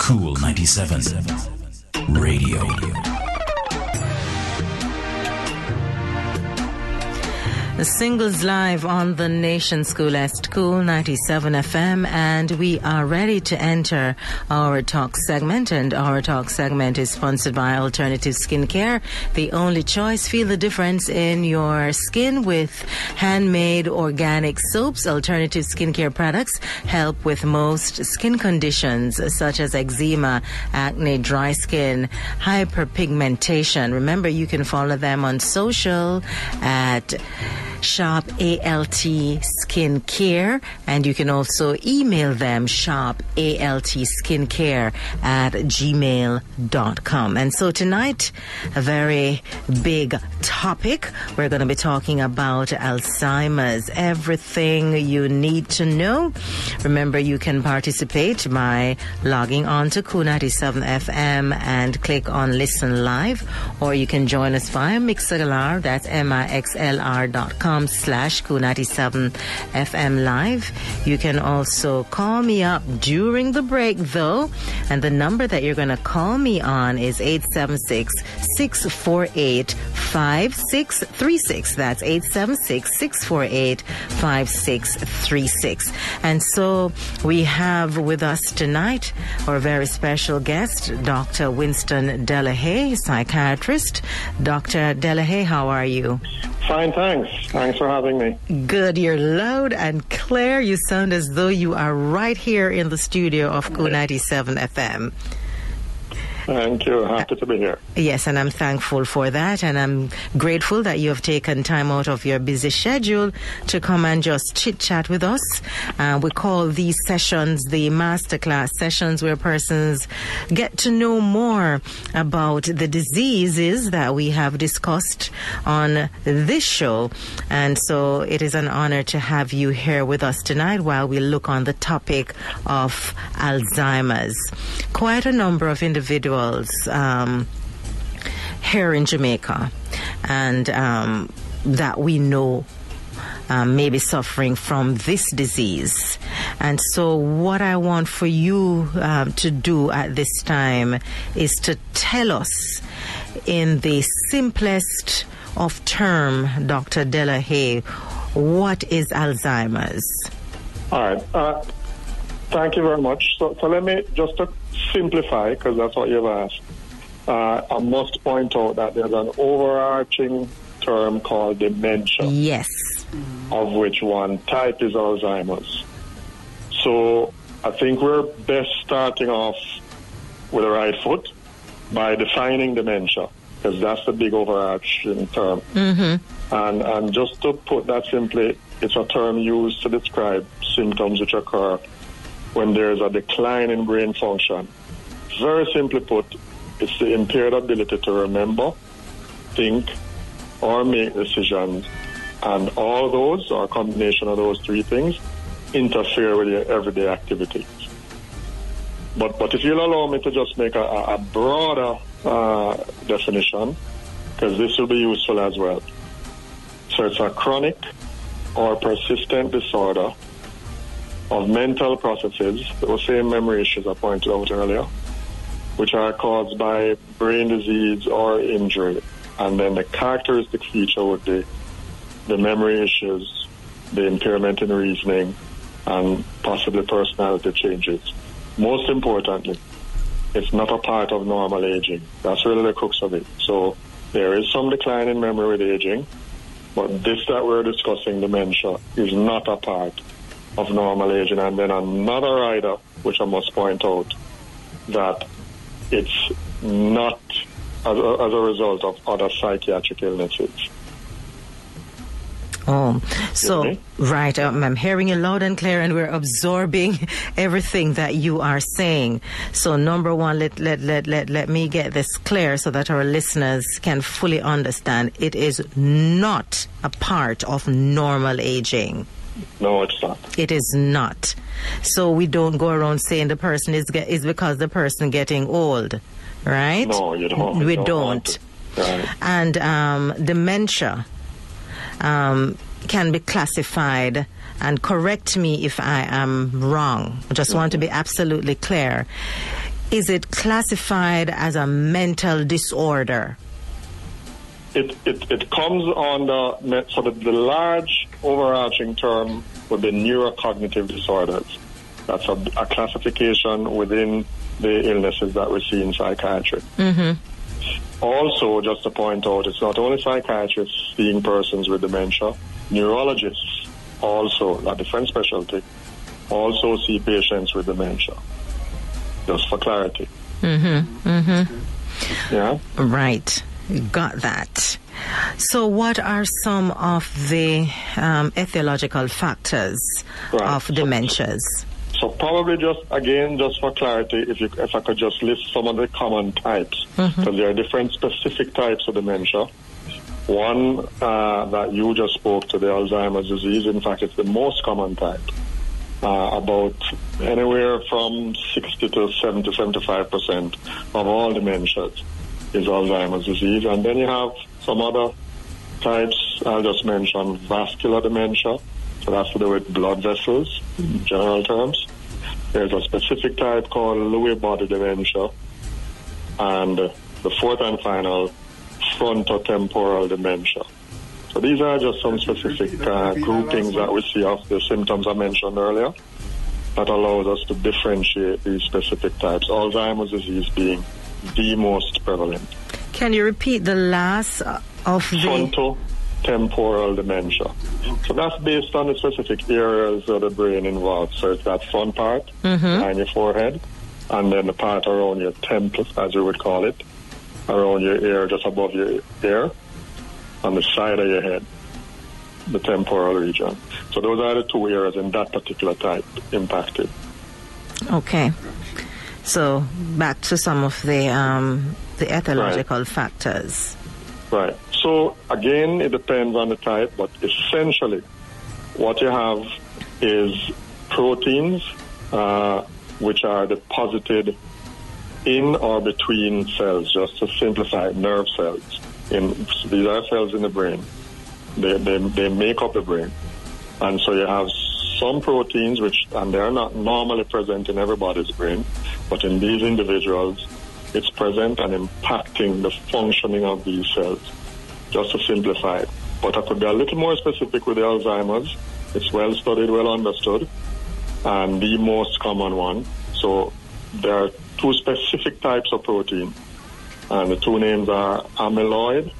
Kool 97 Radio. The singles live on the nation's coolest Kool 97 FM, and we are ready to enter our talk segment. And our talk segment is sponsored by Alternative Skin Care, the only choice. Feel the difference in your skin with handmade organic soaps. Alternative skincare products help with most skin conditions such as eczema, acne, dry skin, hyperpigmentation. Remember, you can follow them on social at Shop ALT Skin Care, and you can also email them Shop ALT Skin Care at gmail.com. And so tonight, a very big topic. We're going to be talking about Alzheimer's, everything you need to know. Remember, you can participate by logging on to Kuna D7 FM and click on Listen Live, or you can join us via MixLR, that's mixlr.com/Kool 97 FM live. You can also call me up during the break though, and the number that you're going to call me on is 876-648-5636. That's 876-648-5636. And so we have with us tonight our very special guest, Dr. Winston Delahaye, psychiatrist. Dr. Delahaye, how are you? Fine, thanks. Thanks for having me. Good. You're loud and clear. You sound as though you are right here in the studio of Kool 97 FM. Thank you. Happy to be here. Yes, and I'm thankful for that. And I'm grateful that you have taken time out of your busy schedule to come and just chit-chat with us. We call these sessions the masterclass sessions, where persons get to know more about the diseases that we have discussed on this show. And so it is an honor to have you here with us tonight while we look on the topic of Alzheimer's. Quite a number of individuals here in Jamaica, and that we know may be suffering from this disease. And so what I want for you to do at this time is to tell us in the simplest of term, Dr. Delahaye, what is Alzheimer's? All right. Thank you very much. So let me just simplify, because that's what you've asked. I must point out that there's an overarching term called dementia. Yes. Of which one type is Alzheimer's. So I think we're best starting off with the right foot by defining dementia, because that's the big overarching term. Mm-hmm. And just to put that simply, it's a term used to describe symptoms which occur when there is a decline in brain function. Very simply put, it's the impaired ability to remember, think, or make decisions. And all those, or a combination of those three things, interfere with your everyday activities. But if you'll allow me to just make a broader definition, because this will be useful as well. So it's a chronic or persistent disorder of mental processes, those same memory issues I pointed out earlier, which are caused by brain disease or injury. And then the characteristic feature would be the memory issues, the impairment in reasoning, and possibly personality changes. Most importantly, it's not a part of normal aging. That's really the crux of it. So there is some decline in memory with aging, but this that we're discussing, dementia, is not a part of normal aging. And then another rider, which I must point out, that it's not as a result of other psychiatric illnesses. Oh, so, right, I'm hearing you loud and clear, and we're absorbing everything that you are saying. So, number one, let me get this clear so that our listeners can fully understand. It is not a part of normal aging. No, it's not. It is not. So we don't go around saying the person is because the person getting old, right? No, you don't. We don't. Right. And dementia can be classified, and correct me if I am wrong. I just want to be absolutely clear. is it classified as a mental disorder? It comes under, sort of the large overarching term would be neurocognitive disorders. That's a classification within the illnesses that we see in psychiatry. Mm-hmm. Also, just to point out, it's not only psychiatrists seeing persons with dementia, neurologists also, a different specialty, also see patients with dementia. Just for clarity. Mm-hmm. Mm-hmm. Yeah. Right. Got that. So what are some of the etiological factors of dementias? So probably just for clarity, if I could just list some of the common types, because there are different specific types of dementia. One that you just spoke to, the Alzheimer's disease, in fact, it's the most common type. About anywhere from 60 to 70, 75% of all dementias is Alzheimer's disease. And then you have some other types. I'll just mention vascular dementia. So that's to do with blood vessels, in general terms. There's a specific type called Lewy body dementia. And the fourth and final, frontotemporal dementia. So these are just some specific groupings that we see of the symptoms I mentioned earlier that allows us to differentiate these specific types, Alzheimer's disease being the most prevalent. Can you repeat the last of the... Frontotemporal dementia. So that's based on the specific areas of the brain involved. So it's that front part behind your forehead, and then the part around your temples, as you would call it, around your ear, just above your ear, on the side of your head, the temporal region. So those are the two areas in that particular type impacted. Okay. So back to some of the etiological factors. Right. So again, it depends on the type, but essentially what you have is proteins which are deposited in or between cells, just to simplify, nerve cells. These are cells in the brain. They make up the brain. And so you have some proteins, and they're not normally present in everybody's brain, but in these individuals, it's present and impacting the functioning of these cells, just to simplify it. But I could be a little more specific with the Alzheimer's. It's well studied, well understood, and the most common one. So there are two specific types of protein. And the two names are amyloid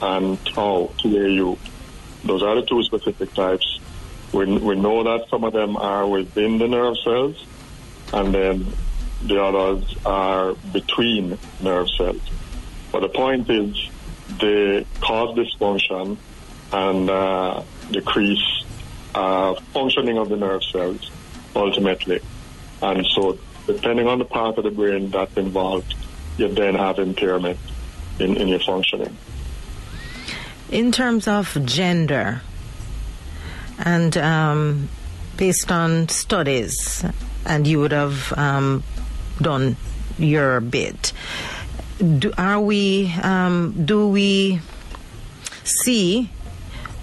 and tau, TAU. Those are the two specific types. We know that some of them are within the nerve cells, and then the others are between nerve cells. But the point is they cause dysfunction and decrease functioning of the nerve cells, ultimately. And so depending on the part of the brain that's involved, you then have impairment in your functioning. In terms of gender, and based on studies, and you would have done your bit, do we see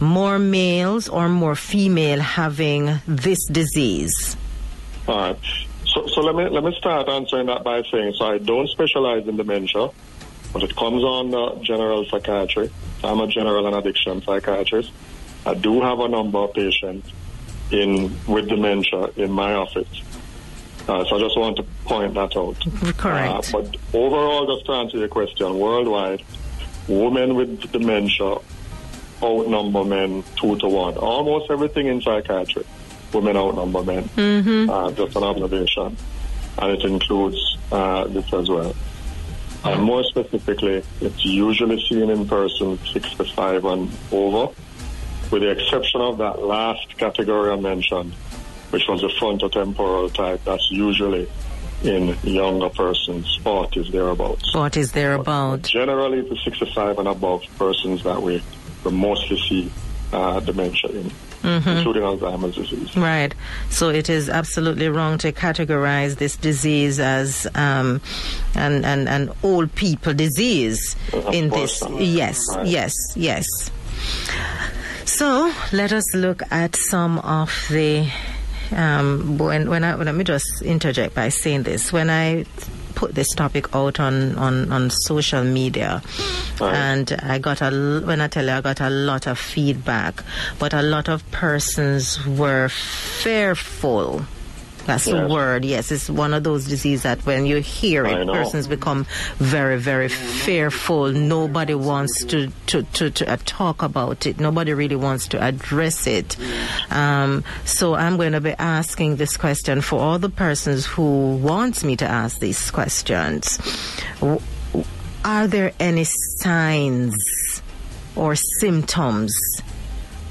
more males or more female having this disease? All right. So let me start answering that by saying, so I don't specialize in dementia, but it comes under general psychiatry. I'm a general and addiction psychiatrist. I do have a number of patients with dementia in my office. So I just want to point that out. Correct. But overall, just to answer your question, worldwide, women with dementia outnumber men 2 to 1. Almost everything in psychiatry, women outnumber men. Mm-hmm. Just an observation. And it includes this as well. And more specifically, it's usually seen in persons 65 and over, with the exception of that last category I mentioned, which was the frontotemporal type. That's usually in younger persons, 40s thereabouts. But generally, the 65 and above persons that we mostly see dementia in. Mm-hmm. Including Alzheimer's disease. Right. So it is absolutely wrong to categorize this disease as an old people disease. In this, yes. So let us look at some of the When I let me just interject by saying this. When I put this topic out on social media, and I got I got a lot of feedback, but a lot of persons were fearful. That's the word. Yes, it's one of those diseases that when you hear it, persons become very, very fearful. Nobody wants to talk about it. Nobody really wants to address it. So I'm going to be asking this question for all the persons who want me to ask these questions. Are there any signs or symptoms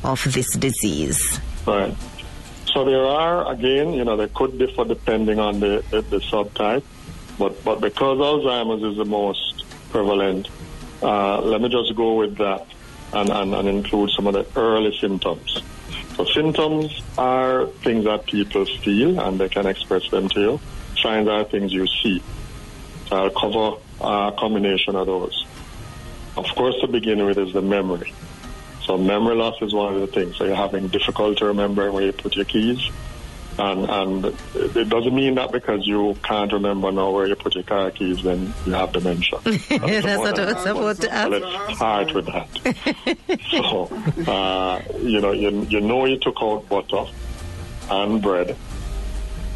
of this disease? Right. So there are, again, you know, they could differ depending on the subtype, but because Alzheimer's is the most prevalent, let me just go with that and include some of the early symptoms. So symptoms are things that people feel and they can express them to you. Signs are things you see. So I'll cover a combination of those. Of course, to begin with is the memory. So memory loss is one of the things. So you're having difficulty to remember where you put your keys. And it doesn't mean that because you can't remember now where you put your car keys, then you have dementia. That's what I was about to ask. Let's start with that. So, you know, you took out butter and bread,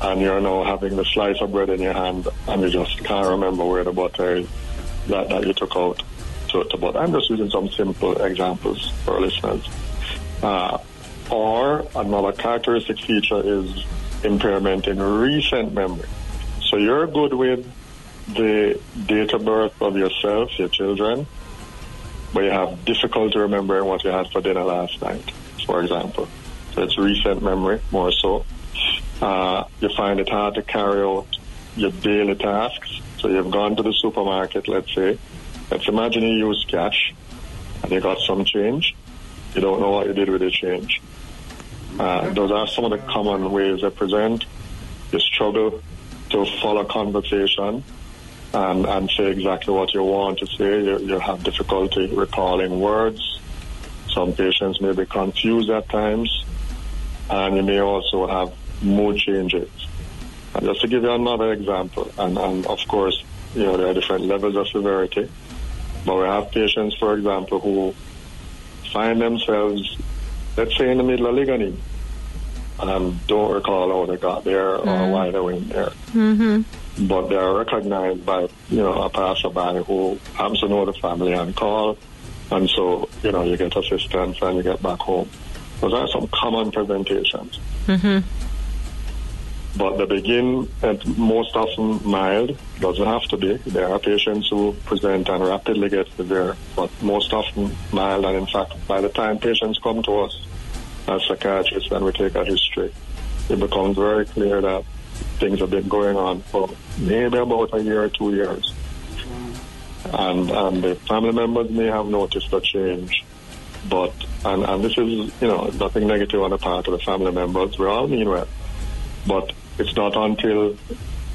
and you're now having the slice of bread in your hand, and you just can't remember where the butter is that you took out. But I'm just using some simple examples for listeners. Or another characteristic feature is impairment in recent memory. So you're good with the date of birth of yourself, your children, but you have difficulty remembering what you had for dinner last night, for example. So it's recent memory more so. You find it hard to carry out your daily tasks. So you've gone to the supermarket, let's say. Let's imagine you use cash and you got some change. You don't know what you did with the change. Those are some of the common ways they present. You struggle to follow conversation and say exactly what you want to say. You have difficulty recalling words. Some patients may be confused at times. And you may also have mood changes. And just to give you another example, and of course, you know, there are different levels of severity. But we have patients, for example, who find themselves, let's say, in the middle of Ligani and don't recall how they got there or why they went there. Mm-hmm. But they are recognized by, you know, a passerby who happens to know the family and call. And so, you know, you get assistance and you get back home. Those are some common presentations. Mm-hmm. But they begin at most often mild, doesn't have to be. There are patients who present and rapidly get severe, but most often mild. And in fact, by the time patients come to us as psychiatrists and we take a history, it becomes very clear that things have been going on for maybe about a year or 2 years. And the family members may have noticed a change. But, and this is, you know, nothing negative on the part of the family members. We all mean well. But it's not until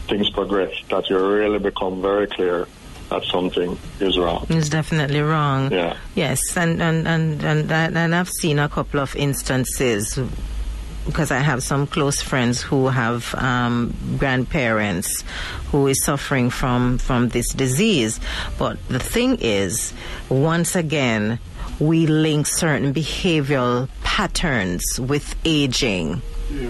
things progress that you really become very clear that something is wrong. It's definitely wrong. Yeah. Yes, and I've seen a couple of instances because I have some close friends who have grandparents who is suffering from this disease. But the thing is, once again, we link certain behavioral patterns with aging. Yeah.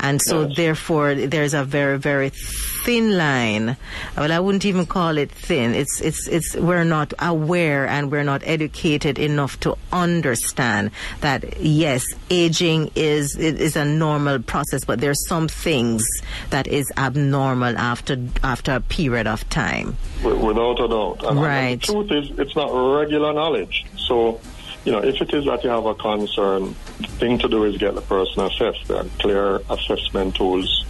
And so, therefore, there's a very, very thin line. Well, I wouldn't even call it thin. It's we're not aware and we're not educated enough to understand that yes, aging is a normal process, but there's some things that is abnormal after a period of time. Without a doubt, and the truth is, it's not regular knowledge. So, you know, if it is that you have a concern, the thing to do is get the person assessed. There are clear assessment tools.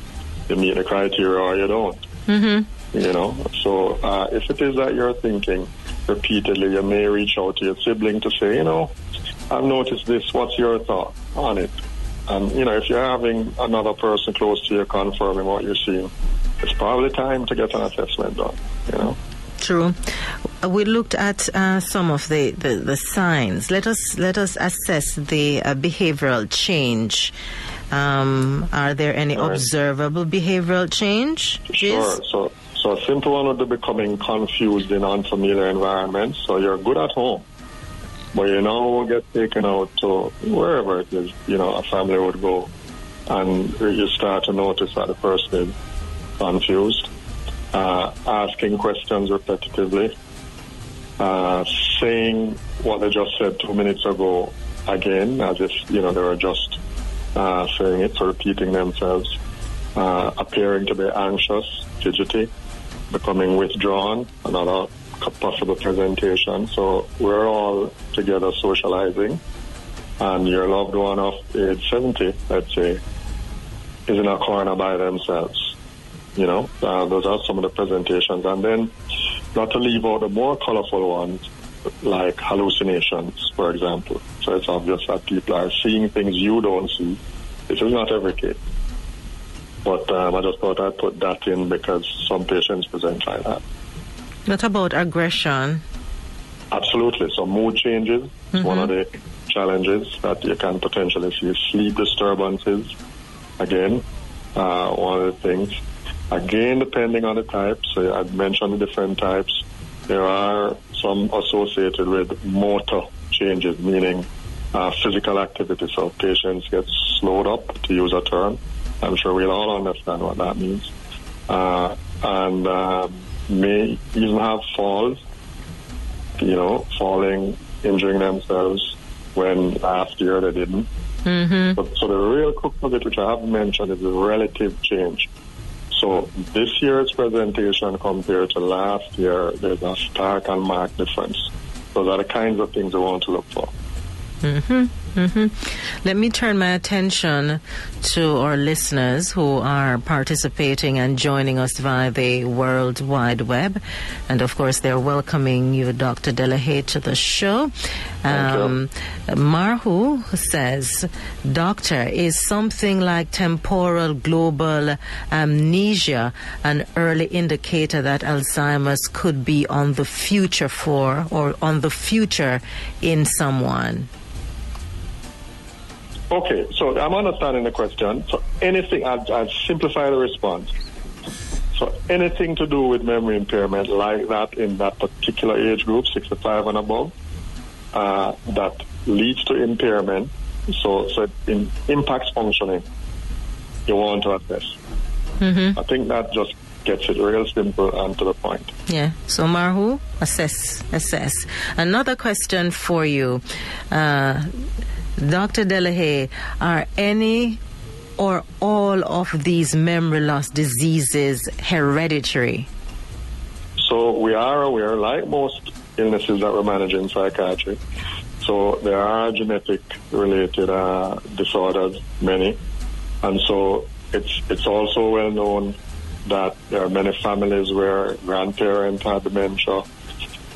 You meet the criteria or you don't. Mm-hmm. You know, so if it is that you're thinking repeatedly, you may reach out to your sibling to say, you know, I've noticed this. What's your thought on it? And, you know, if you're having another person close to you confirming what you're seeing, it's probably time to get an assessment done, you know. True. We looked at some of the signs. Let us assess the behavioral change Are there any observable behavioral change? Sure. So a simple one would be becoming confused in unfamiliar environments. So you're good at home, but you now get taken out to wherever it is, you know, a family would go, and you start to notice that the person is confused, asking questions repetitively, saying what they just said 2 minutes ago again, as if, you know, they were just saying it, so repeating themselves, appearing to be anxious, fidgety, becoming withdrawn, another possible presentation. So we're all together socializing, and your loved one of age 70, let's say, is in a corner by themselves. You know, those are some of the presentations. And then, not to leave out the more colorful ones, like hallucinations, for example. So it's obvious that people are seeing things you don't see. This is not every case. But I just thought I'd put that in because some patients present like that. What about aggression? Absolutely. So mood changes is one of the challenges that you can potentially see. Sleep disturbances, again, one of the things. Again, depending on the types, I'd mentioned the different types. There are some associated with motor changes, meaning physical activity. So patients get slowed up, to use a term. I'm sure we'll all understand what that means. And may even have falls, you know, falling, injuring themselves when last year they didn't. So the real crux of it, which I haven't mentioned, is the relative change. So this year's presentation compared to last year, there's a stark and marked difference. Those are the kinds of things we want to look for. Let me turn my attention to our listeners who are participating and joining us via the World Wide Web. And, of course, they're welcoming you, Dr. Delahaye, to the show. Marhu says, Doctor, is something like temporal global amnesia an early indicator that Alzheimer's could be on the future for or on the future in someone? Okay, so I'm understanding the question. So anything, I'll simplify the response. So anything to do with memory impairment like that in that particular age group, 65 and above, that leads to impairment, so it impacts functioning, you want to assess. I think that just gets it real simple and to the point. Yeah. So Marhu, assess. Another question for you. Dr. Delahaye, are any or all of these memory loss diseases hereditary? So we are aware, like most illnesses that we're managing in psychiatry, so there are genetic-related disorders, many. And so it's also well known that there are many families where grandparents have dementia,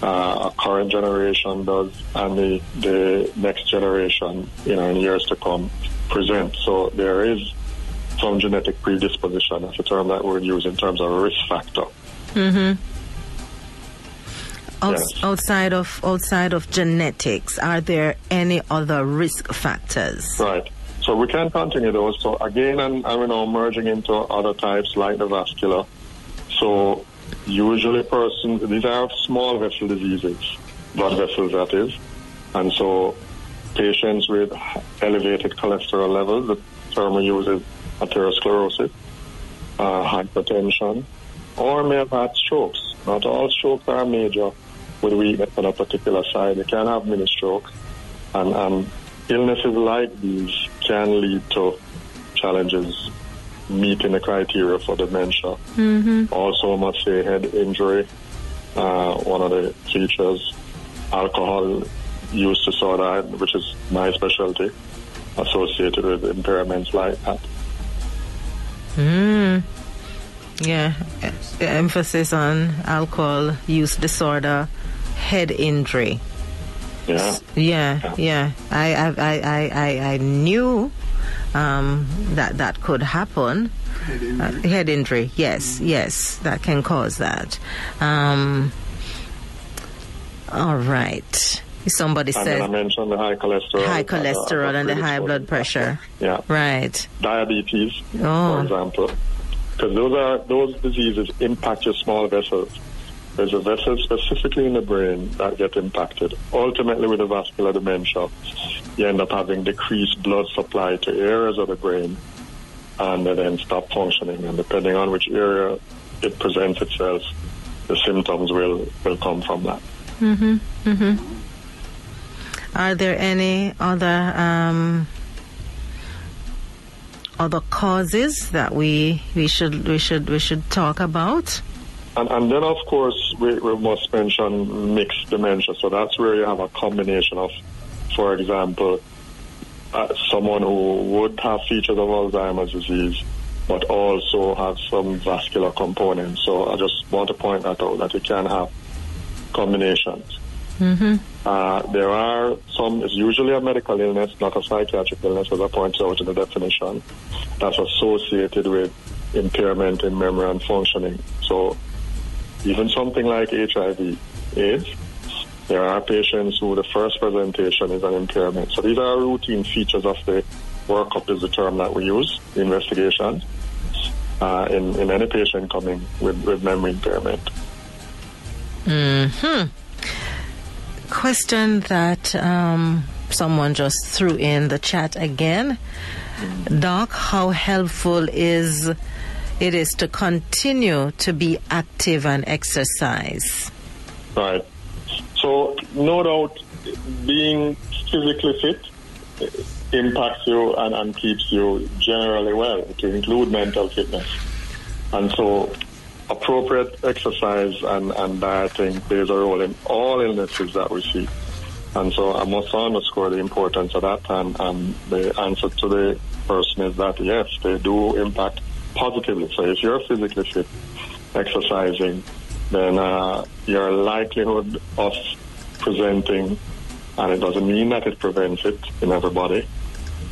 a current generation does, and the next generation, you know, in years to come, present. So there is some genetic predisposition. That's a term that we use in terms of risk factor. Yes. Outside of genetics, are there any other risk factors? Right. So we can continue those. So again, I'm merging into other types like the vascular. So usually persons, these are small vessel diseases, blood vessels that is, and so patients with elevated cholesterol levels, the term we use is atherosclerosis, hypertension, or may have had strokes. Not all strokes are major with weakness on a particular side. They can have mini strokes, and illnesses like these can lead to challenges meeting the criteria for dementia. Also, I must say, head injury, one of the features, alcohol use disorder, which is my specialty, associated with impairments like that. Yeah, the emphasis on alcohol use disorder, head injury. Yeah. I knew that could happen. Head injury, yes, that can cause that. All right. Somebody and said. And I mentioned the high cholesterol. High cholesterol and the high blood pressure. Yeah. Right. Diabetes, for example. Because those diseases impact your small vessels. There's a vessel specifically in the brain that get impacted. Ultimately, with a vascular dementia, you end up having decreased blood supply to areas of the brain, and they then stop functioning. And depending on which area it presents itself, the symptoms will come from that. Mm-hmm. Mm-hmm. Are there any other causes that we should talk about? And then, of course, we must mention mixed dementia. So that's where you have a combination of, for example, someone who would have features of Alzheimer's disease, but also have some vascular components. So I just want to point that out, that you can have combinations. Mm-hmm. There are some, it's usually a medical illness, not a psychiatric illness, as I pointed out in the definition, that's associated with impairment in memory and functioning. So even something like HIV/AIDS, there are patients who the first presentation is an impairment. So these are routine features of the workup, is the term that we use, the investigation, in any patient coming with memory impairment. Mm-hmm. Question that someone just threw in the chat again. Doc, how helpful is it to continue to be active and exercise? Right. So no doubt being physically fit impacts you and keeps you generally well, to include mental fitness. And so appropriate exercise and dieting plays a role in all illnesses that we see. And so I must underscore the importance of that, and the answer to the person is that, yes, they do impact positively. So if you're physically fit, exercising, then your likelihood of presenting, and it doesn't mean that it prevents it in everybody,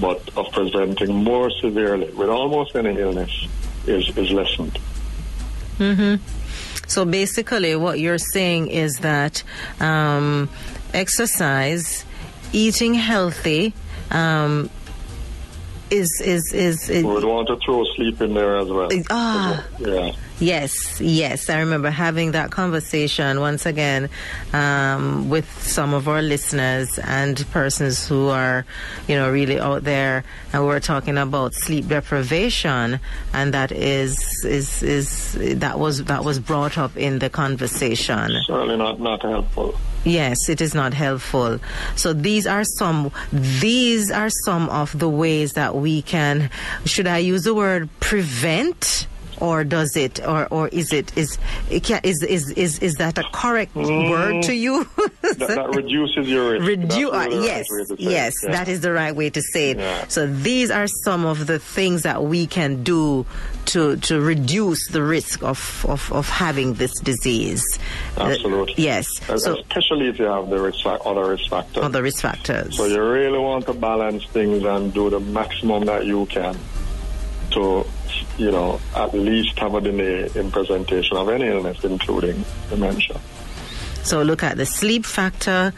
but of presenting more severely with almost any illness is lessened. Mm-hmm. So basically what you're saying is that exercise, eating healthy, is. We would want to throw sleep in there as well. Yeah. Yes. I remember having that conversation once again with some of our listeners and persons who are, really out there, and we're talking about sleep deprivation, and that was brought up in the conversation. Certainly not helpful. Yes, it is not helpful. So these are some of the ways that we can, should I use the word prevent? Or does it, or is that a correct word to you? that reduces your risk. Yes, that is the right way to say it. Yeah. So these are some of the things that we can do to reduce the risk of having this disease. Absolutely. Yes. Especially if you have other risk factors. So you really want to balance things and do the maximum that you can to, at least have a delay in presentation of any illness, including dementia. So look at the sleep factor,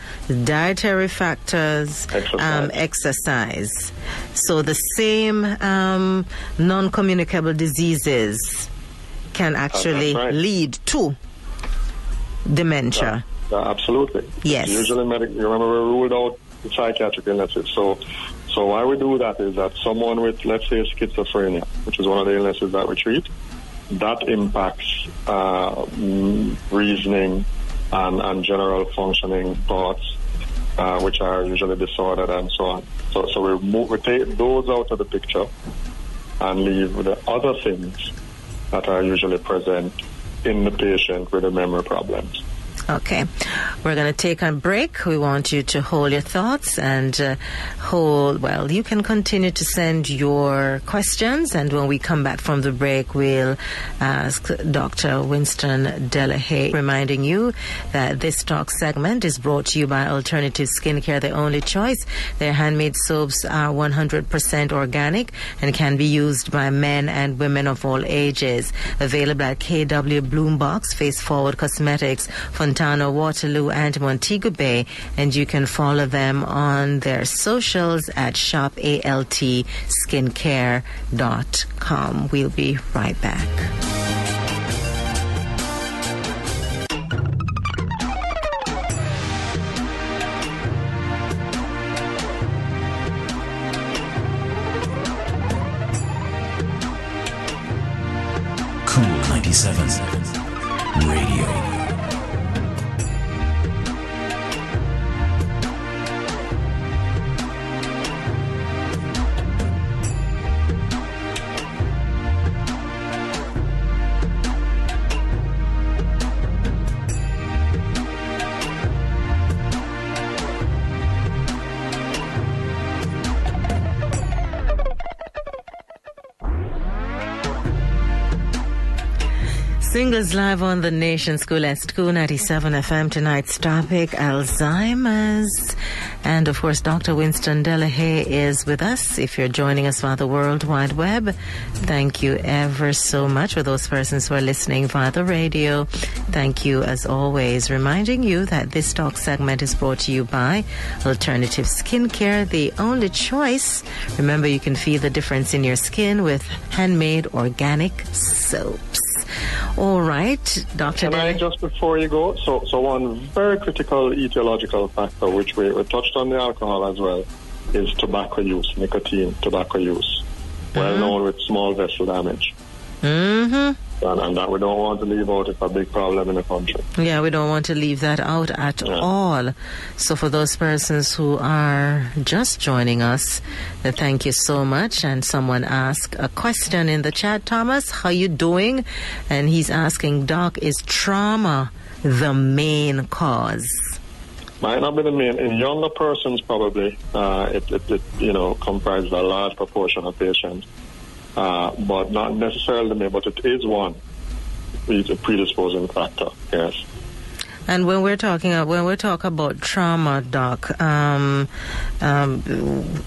dietary factors, exercise. So the same non-communicable diseases can actually lead to dementia. Yeah, absolutely. Yes. Usually, you remember we ruled out psychiatric illnesses. So why we do that is that someone with, let's say, schizophrenia, which is one of the illnesses that we treat, that impacts reasoning and general functioning thoughts, which are usually disordered and so on. So we take those out of the picture and leave the other things that are usually present in the patient with the memory problems. Okay, we're going to take a break. We want you to hold your thoughts and you can continue to send your questions. And when we come back from the break, we'll ask Dr. Winston Delahaye, reminding you that this talk segment is brought to you by Alternative Skincare, the only choice. Their handmade soaps are 100% organic and can be used by men and women of all ages. Available at KW Bloombox, Face Forward Cosmetics, Foundation Montano, Waterloo, and Montego Bay, and you can follow them on their socials at shopaltskincare.com. We'll be right back. Singles live on the nation's coolest Kool 97 FM. Tonight's topic, Alzheimer's. And of course, Dr. Winston Delahaye is with us. If you're joining us via the World Wide Web, thank you ever so much. For those persons who are listening via the radio, thank you as always. Reminding you that this talk segment is brought to you by Alternative Skincare, the only choice. Remember, you can feel the difference in your skin with handmade organic soaps. All right, Dr. Can I, just before you go, so one very critical etiological factor, which we touched on the alcohol as well, is tobacco use, nicotine, tobacco use. Mm-hmm. Well known with small vessel damage. Mm-hmm. And that we don't want to leave out. It's a big problem in the country. Yeah, we don't want to leave that out at all. So for those persons who are just joining us, thank you so much. And someone asked a question in the chat. Thomas, how you doing? And he's asking, Doc, is trauma the main cause? Might not be the main. In younger persons, probably, it comprises a large proportion of patients. But not necessarily me, but it is one. It's a predisposing factor, yes. And when we're talking about trauma, Doc,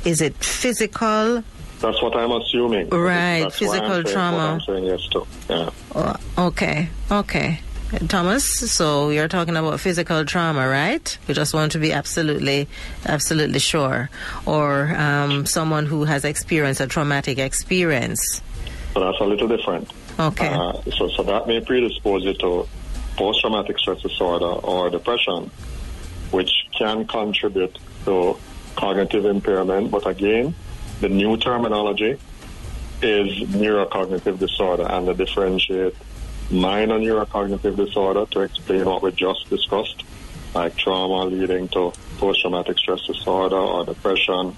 is it physical? That's what I'm assuming. Right, that's physical trauma. What I'm saying yes to. Yeah. Okay. Thomas, so you're talking about physical trauma, right? You just want to be absolutely sure. Or someone who has experienced a traumatic experience. So that's a little different. Okay. So that may predispose you to post-traumatic stress disorder or depression, which can contribute to cognitive impairment. But again, the new terminology is neurocognitive disorder, and they differentiate minor neurocognitive disorder to explain what we just discussed, like trauma leading to post-traumatic stress disorder or depression,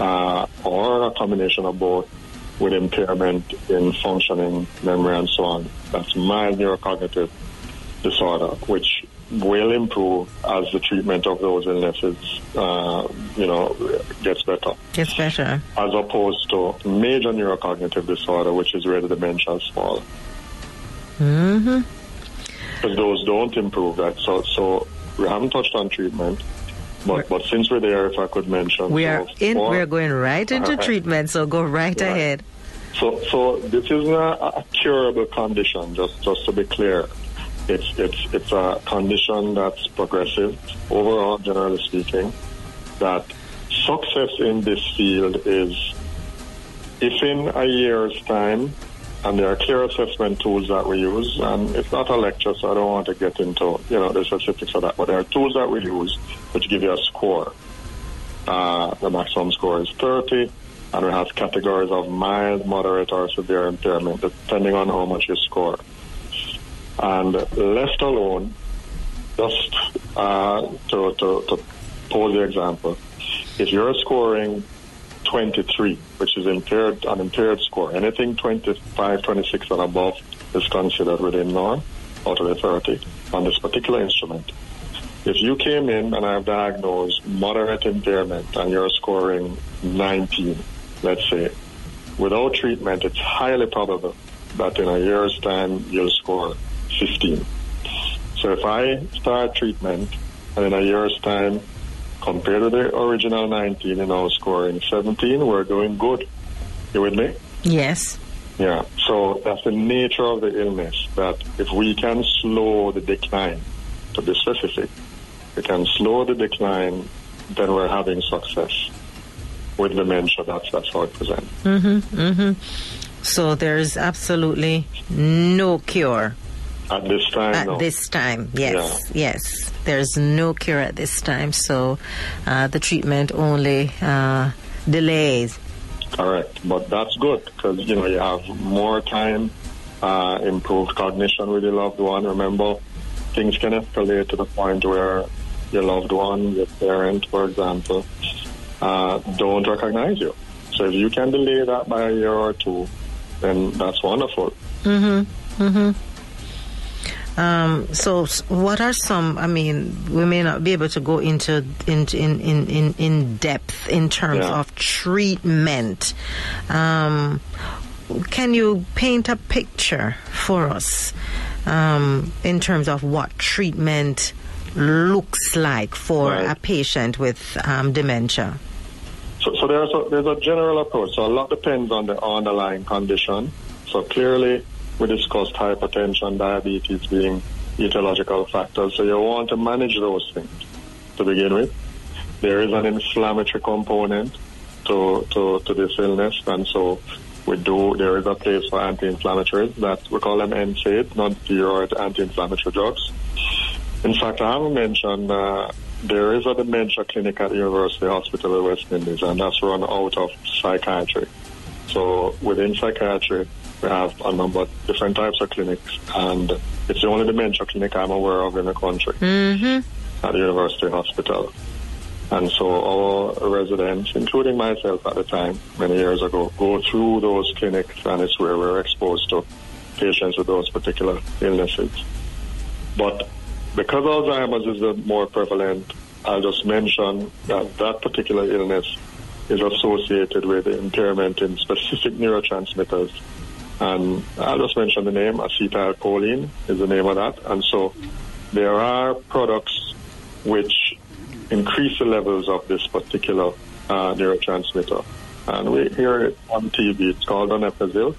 or a combination of both, with impairment in functioning, memory, and so on. That's mild neurocognitive disorder, which will improve as the treatment of those illnesses, gets better. Gets better. As opposed to major neurocognitive disorder, which is where the dementias fall. Mm-hmm. Because those don't improve that. So we haven't touched on treatment, but since we're there, if I could mention, we're going right into treatment. So go right ahead. So this isn't a curable condition. Just to be clear, it's a condition that's progressive. Overall, generally speaking, that success in this field is if in a year's time. And there are clear assessment tools that we use, and it's not a lecture, so I don't want to get into the specifics of that. But there are tools that we use which give you a score. The maximum score is 30, and we have categories of mild, moderate, or severe impairment, depending on how much you score. And left alone, just to pose the example, if you're scoring 23, which is an impaired score. Anything 25, 26 and above is considered within norm out of the 30 on this particular instrument. If you came in and I've diagnosed moderate impairment and you're scoring 19, let's say, without treatment, it's highly probable that in a year's time you'll score 15. So if I start treatment and in a year's time, compared to the original 19 and now scoring 17, we're doing good. You with me? Yes. Yeah. So that's the nature of the illness, that if we can slow the decline to be specific, we can slow the decline, then we're having success with dementia. That's how it presents. Mm-hmm, mm-hmm. So there is absolutely no cure. At this time, yes. There's no cure at this time, so the treatment only delays. Correct, but that's good because, you know, you have more time, improved cognition with your loved one. Remember, things can escalate to the point where your loved one, your parent, for example, don't recognize you. So if you can delay that by a year or two, then that's wonderful. Mm-hmm, mm-hmm. So what are some, I mean, we may not be able to go into in depth in terms of treatment. Can you paint a picture for us in terms of what treatment looks like for a patient with dementia? So there's a general approach. So a lot depends on the underlying condition. So clearly, we discussed hypertension, diabetes being etiological factors, so you want to manage those things to begin with. There is an inflammatory component to this illness, and so there is a place for anti-inflammatories that we call them NSAIDs, non-steroid anti-inflammatory drugs. In fact, I haven't mentioned there is a dementia clinic at University Hospital of West Indies, and that's run out of psychiatry. So within psychiatry, we have a number of different types of clinics, and it's the only dementia clinic I'm aware of in the country at the University Hospital. And so our residents, including myself at the time, many years ago, go through those clinics, and it's where we're exposed to patients with those particular illnesses. But because Alzheimer's is the more prevalent, I'll just mention that that particular illness is associated with impairment in specific neurotransmitters. And I'll just mention the name, acetylcholine is the name of that. And so there are products which increase the levels of this particular neurotransmitter. And we hear it on TV. It's called donepezil.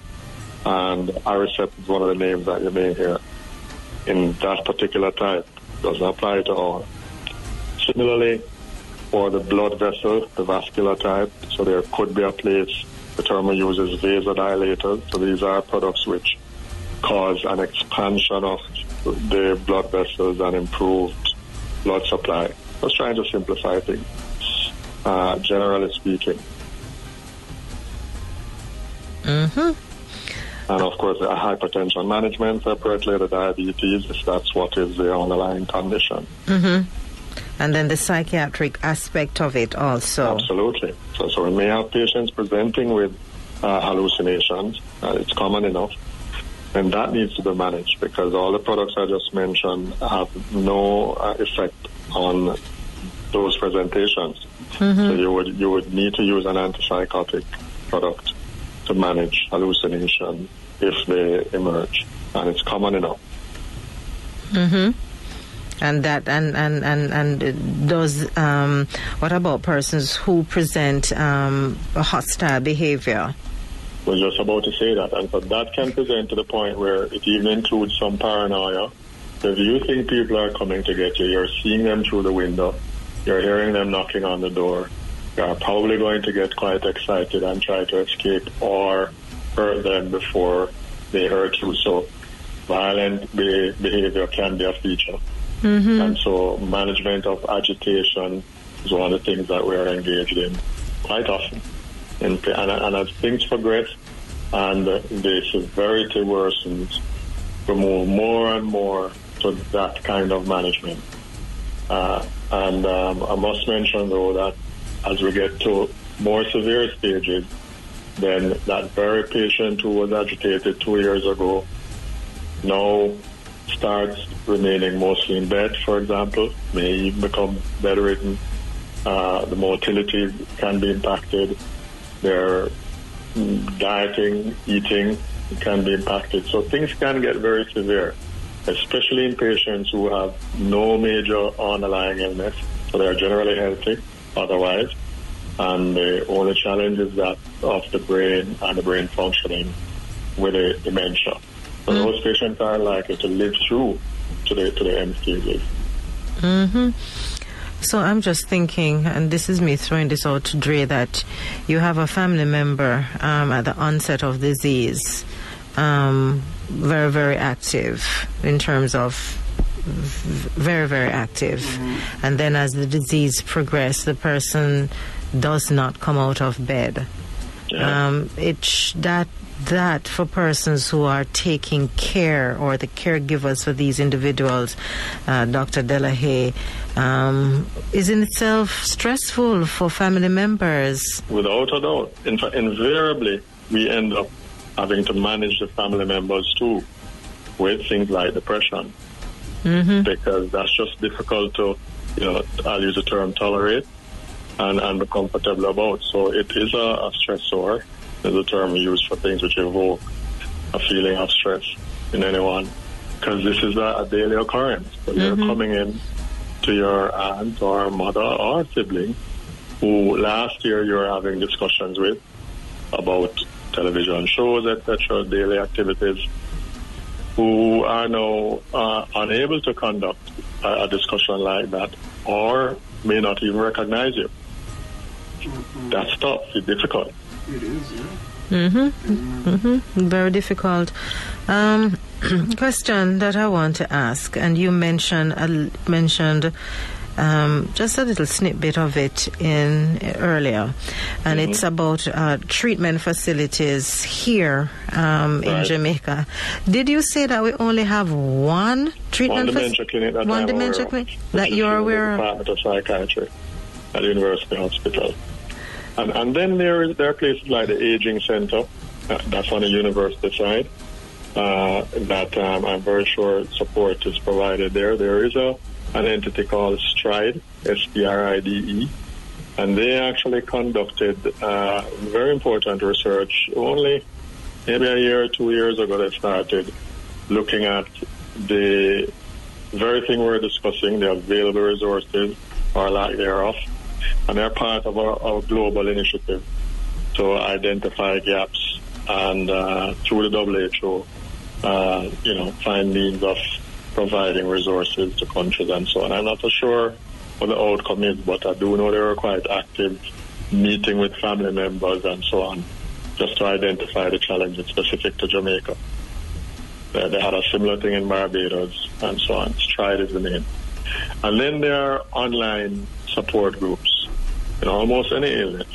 And Aricept is one of the names that you may hear in that particular type. It doesn't apply to all. Similarly, for the blood vessel, the vascular type, so there could be a place. The term we use is vasodilators. So these are products which cause an expansion of the blood vessels and improved blood supply. I was trying to simplify things, generally speaking. Mm-hmm. And of course, the hypertension management separately, the diabetes, if that's what is the underlying condition. Mm-hmm. And then the psychiatric aspect of it also. Absolutely. So we may have patients presenting with hallucinations. It's common enough. And that needs to be managed because all the products I just mentioned have no effect on those presentations. Mm-hmm. So you would need to use an antipsychotic product to manage hallucination if they emerge. And it's common enough. Mm-hmm. And that and does what about persons who present hostile behavior? I was just about to say that, and so that can present to the point where it even includes some paranoia. If you think people are coming to get you, you're seeing them through the window, you're hearing them knocking on the door, you're probably going to get quite excited and try to escape or hurt them before they hurt you. So violent behavior can be a feature. Mm-hmm. And so management of agitation is one of the things that we're engaged in quite often. And as things progress and the severity worsens, we move more and more to that kind of management. I must mention, though, that as we get to more severe stages, then that very patient who was agitated 2 years ago now starts remaining mostly in bed, for example, may even become bedridden. The motility can be impacted. Their dieting, eating can be impacted. So things can get very severe, especially in patients who have no major underlying illness. So they are generally healthy otherwise. And the only challenge is that of the brain and the brain functioning with a dementia. So those patients are likely to live through to the end stages. So I'm just thinking, and this is me throwing this out to Dre, that you have a family member at the onset of disease, very, very active in terms of very, very active. Mm-hmm. And then as the disease progresses, the person does not come out of bed. Yeah. That for persons who are taking care or the caregivers for these individuals, Dr. Delahaye, is in itself stressful for family members. Without a doubt. Invariably, we end up having to manage the family members too with things like depression, because that's just difficult to, I'll use the term tolerate and be comfortable about. So it is a stressor. Is a term we use for things which evoke a feeling of stress in anyone, because this is a daily occurrence. So you're coming in to your aunt or mother or sibling who last year you were having discussions with about television shows, etc., daily activities, who are now unable to conduct a discussion like that or may not even recognize you. That's tough. It's difficult. It is, yeah. Very difficult. Question that I want to ask, and you mentioned just a little snippet of it earlier, and it's about treatment facilities here in Jamaica. Did you say that we only have one treatment facility? One dementia clinic that you're aware of? Department of Psychiatry at University Hospital. And then there are places like the Aging Center, that's on the university side, that I'm very sure support is provided there. There is an entity called Stride, S-T-R-I-D-E, and they actually conducted very important research. Only maybe a year or 2 years ago they started looking at the very thing we're discussing, the available resources or lack thereof. And they're part of our global initiative to identify gaps and through the WHO, find means of providing resources to countries and so on. I'm not so sure what the outcome is, but I do know they were quite active meeting with family members and so on just to identify the challenges specific to Jamaica. They had a similar thing in Barbados and so on. Stride is the name. And then there are online support groups in almost any illness.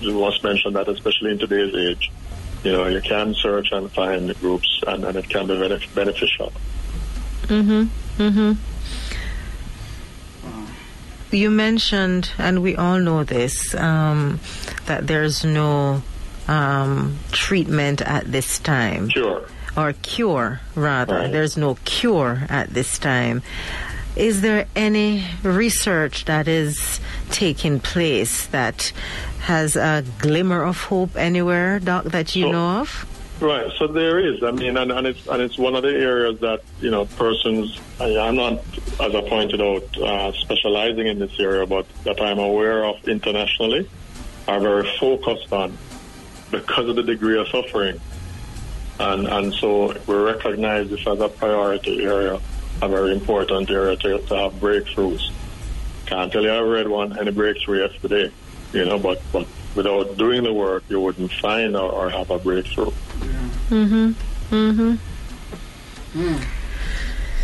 You must mention that, especially in today's age, you can search and find groups, and it can be beneficial. You mentioned, and we all know this, that there's no treatment at this time. Cure, rather. Right. There's no cure at this time. Is there any research that is taking place that has a glimmer of hope anywhere, Doc, that you know of? Right. So there is. I mean, and it's one of the areas that, persons, I'm not, as I pointed out, specializing in this area, but that I'm aware of internationally are very focused on because of the degree of suffering. And so we recognize this as a priority area, a very important area to have breakthroughs. Can't tell you I read any breakthrough yesterday, but without doing the work, you wouldn't find or have a breakthrough.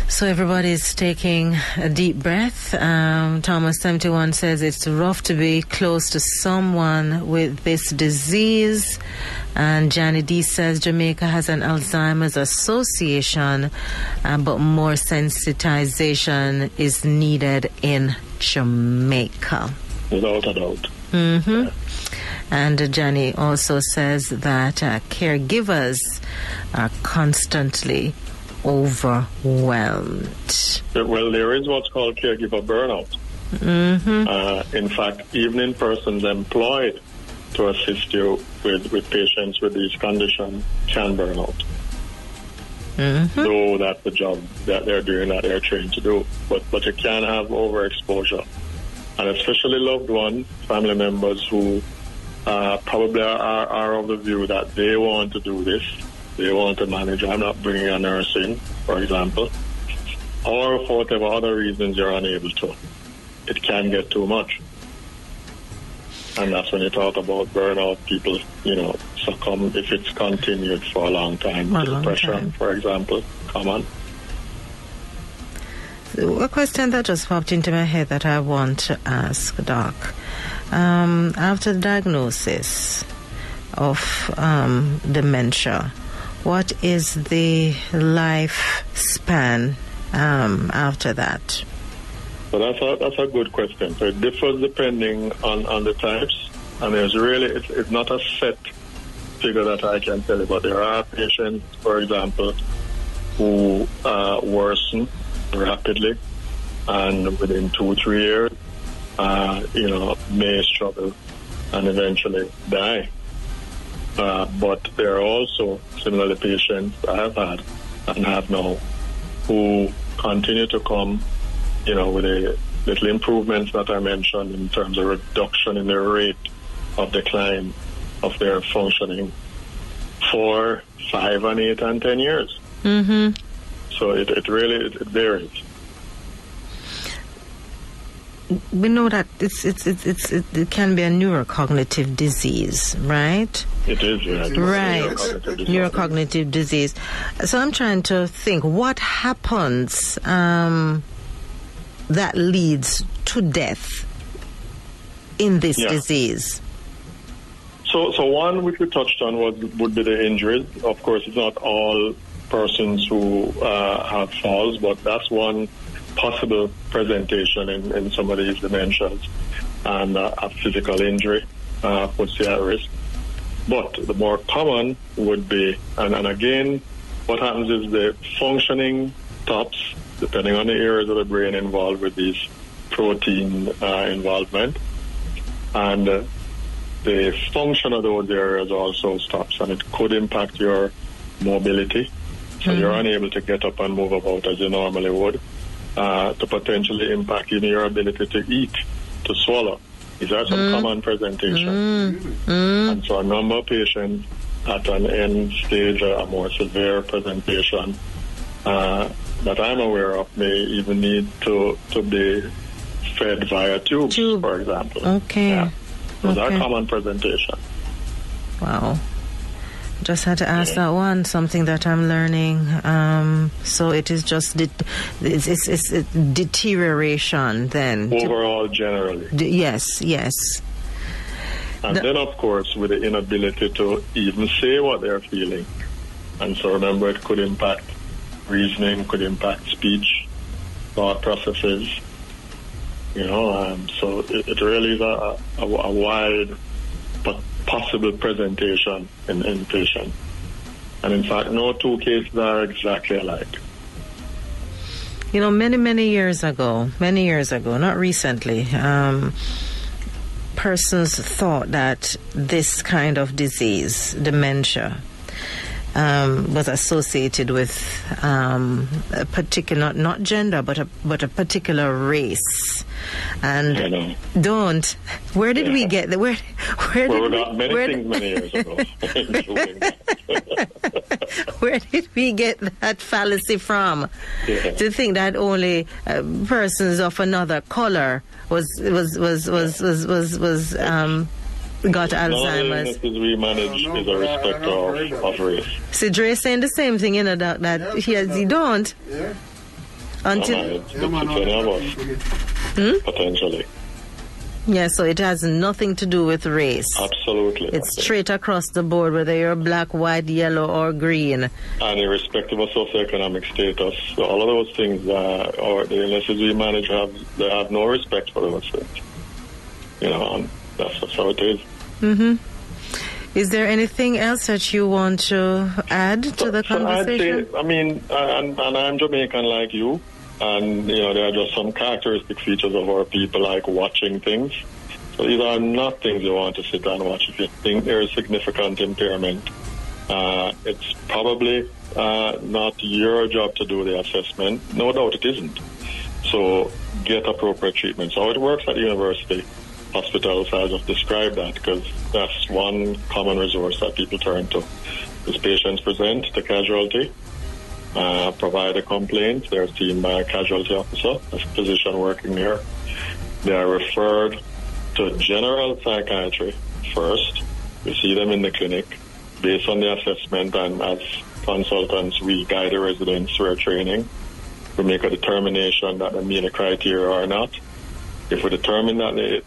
So everybody's taking a deep breath. Thomas 71 says it's rough to be close to someone with this disease. And Johnny D says Jamaica has an Alzheimer's association, but more sensitization is needed in Jamaica. Without a doubt. And Johnny also says that caregivers are constantly overwhelmed. Well, there is what's called caregiver burnout. In fact, even in persons employed to assist you with patients with these conditions can burn out. Though that's the job that they're doing, that they're trained to do. But you can have overexposure. And especially loved ones, family members who probably are of the view that they want to do this. They want to manage. I'm not bringing a nurse in, for example. or for whatever other reasons you're unable to, it can get too much. And that's when you talk about burnout, people, you know, succumb if it's continued for a long time. Depression, for example, common. A question that just popped into my head that I want to ask, Doc. After the diagnosis of dementia, what is the life span after that? So that's a good question. So it differs depending on the types, and there's really it's not a set figure that I can tell you. But there are patients, for example, who worsen rapidly, and within 2-3 years, may struggle and eventually die. But there are also similarly patients I have had and have now who continue to come, with the little improvements that I mentioned in terms of reduction in the rate of decline of their functioning for 5 and 8 and 10 years. Mm-hmm. So it really varies. We know that it can be a neurocognitive disease, right? It is, yeah. Right. Neurocognitive disease. So I'm trying to think, what happens that leads to death in this disease? So one which we touched on would be the injuries. Of course, it's not all persons who have falls, but that's one possible presentation in some of these dementias, and a physical injury puts you at risk. But the more common would be, and again, what happens is the functioning stops, depending on the areas of the brain involved with these protein involvement, and the function of those areas also stops, and it could impact your mobility. So you're unable to get up and move about as you normally would. To potentially impact your ability to eat, to swallow. These are some common presentations. And so a number of patients at an end stage, a more severe presentation that I'm aware of, may even need to be fed via tube, for example. Okay. Yeah. Those are common presentations. Wow. Just had to ask that one, something that I'm learning. So it is just it's deterioration then. Overall, generally. Yes. And then, of course, with the inability to even say what they're feeling. And so remember, it could impact reasoning, could impact speech, thought processes. So it really is a wide possible presentation in patient. And in fact, no two cases are exactly alike. Many years ago, not recently, persons thought that this kind of disease, dementia, was associated with a particular, not gender, but a particular race. And where did we get that fallacy from? Yeah. To think that only persons of another color was got Alzheimer's. We manage is a respect of race. So Dre's saying the same thing, that he don't. Yeah. Until potentially. Yeah, so it has nothing to do with race. Absolutely. It's straight across the board, whether you're black, white, yellow, or green. And irrespective of socioeconomic status, so all of those things, or the illnesses we manage, they have no respect for those things. That's how it is. Mm-hmm. Is there anything else that you want to add to the conversation? I'd say, I'm Jamaican like you, and, there are just some characteristic features of our people, like watching things. So these are not things you want to sit and watch. If you think there is significant impairment, it's probably not your job to do the assessment. No doubt it isn't. So get appropriate treatment. So it works at the university hospitals, I just described that, because that's one common resource that people turn to. These patients present the casualty, provide a complaint. They're seen by a casualty officer, a physician working there. They are referred to general psychiatry first. We see them in the clinic. Based on the assessment, and as consultants, we guide the residents through our training. We make a determination that they meet the criteria or not. If we determine that the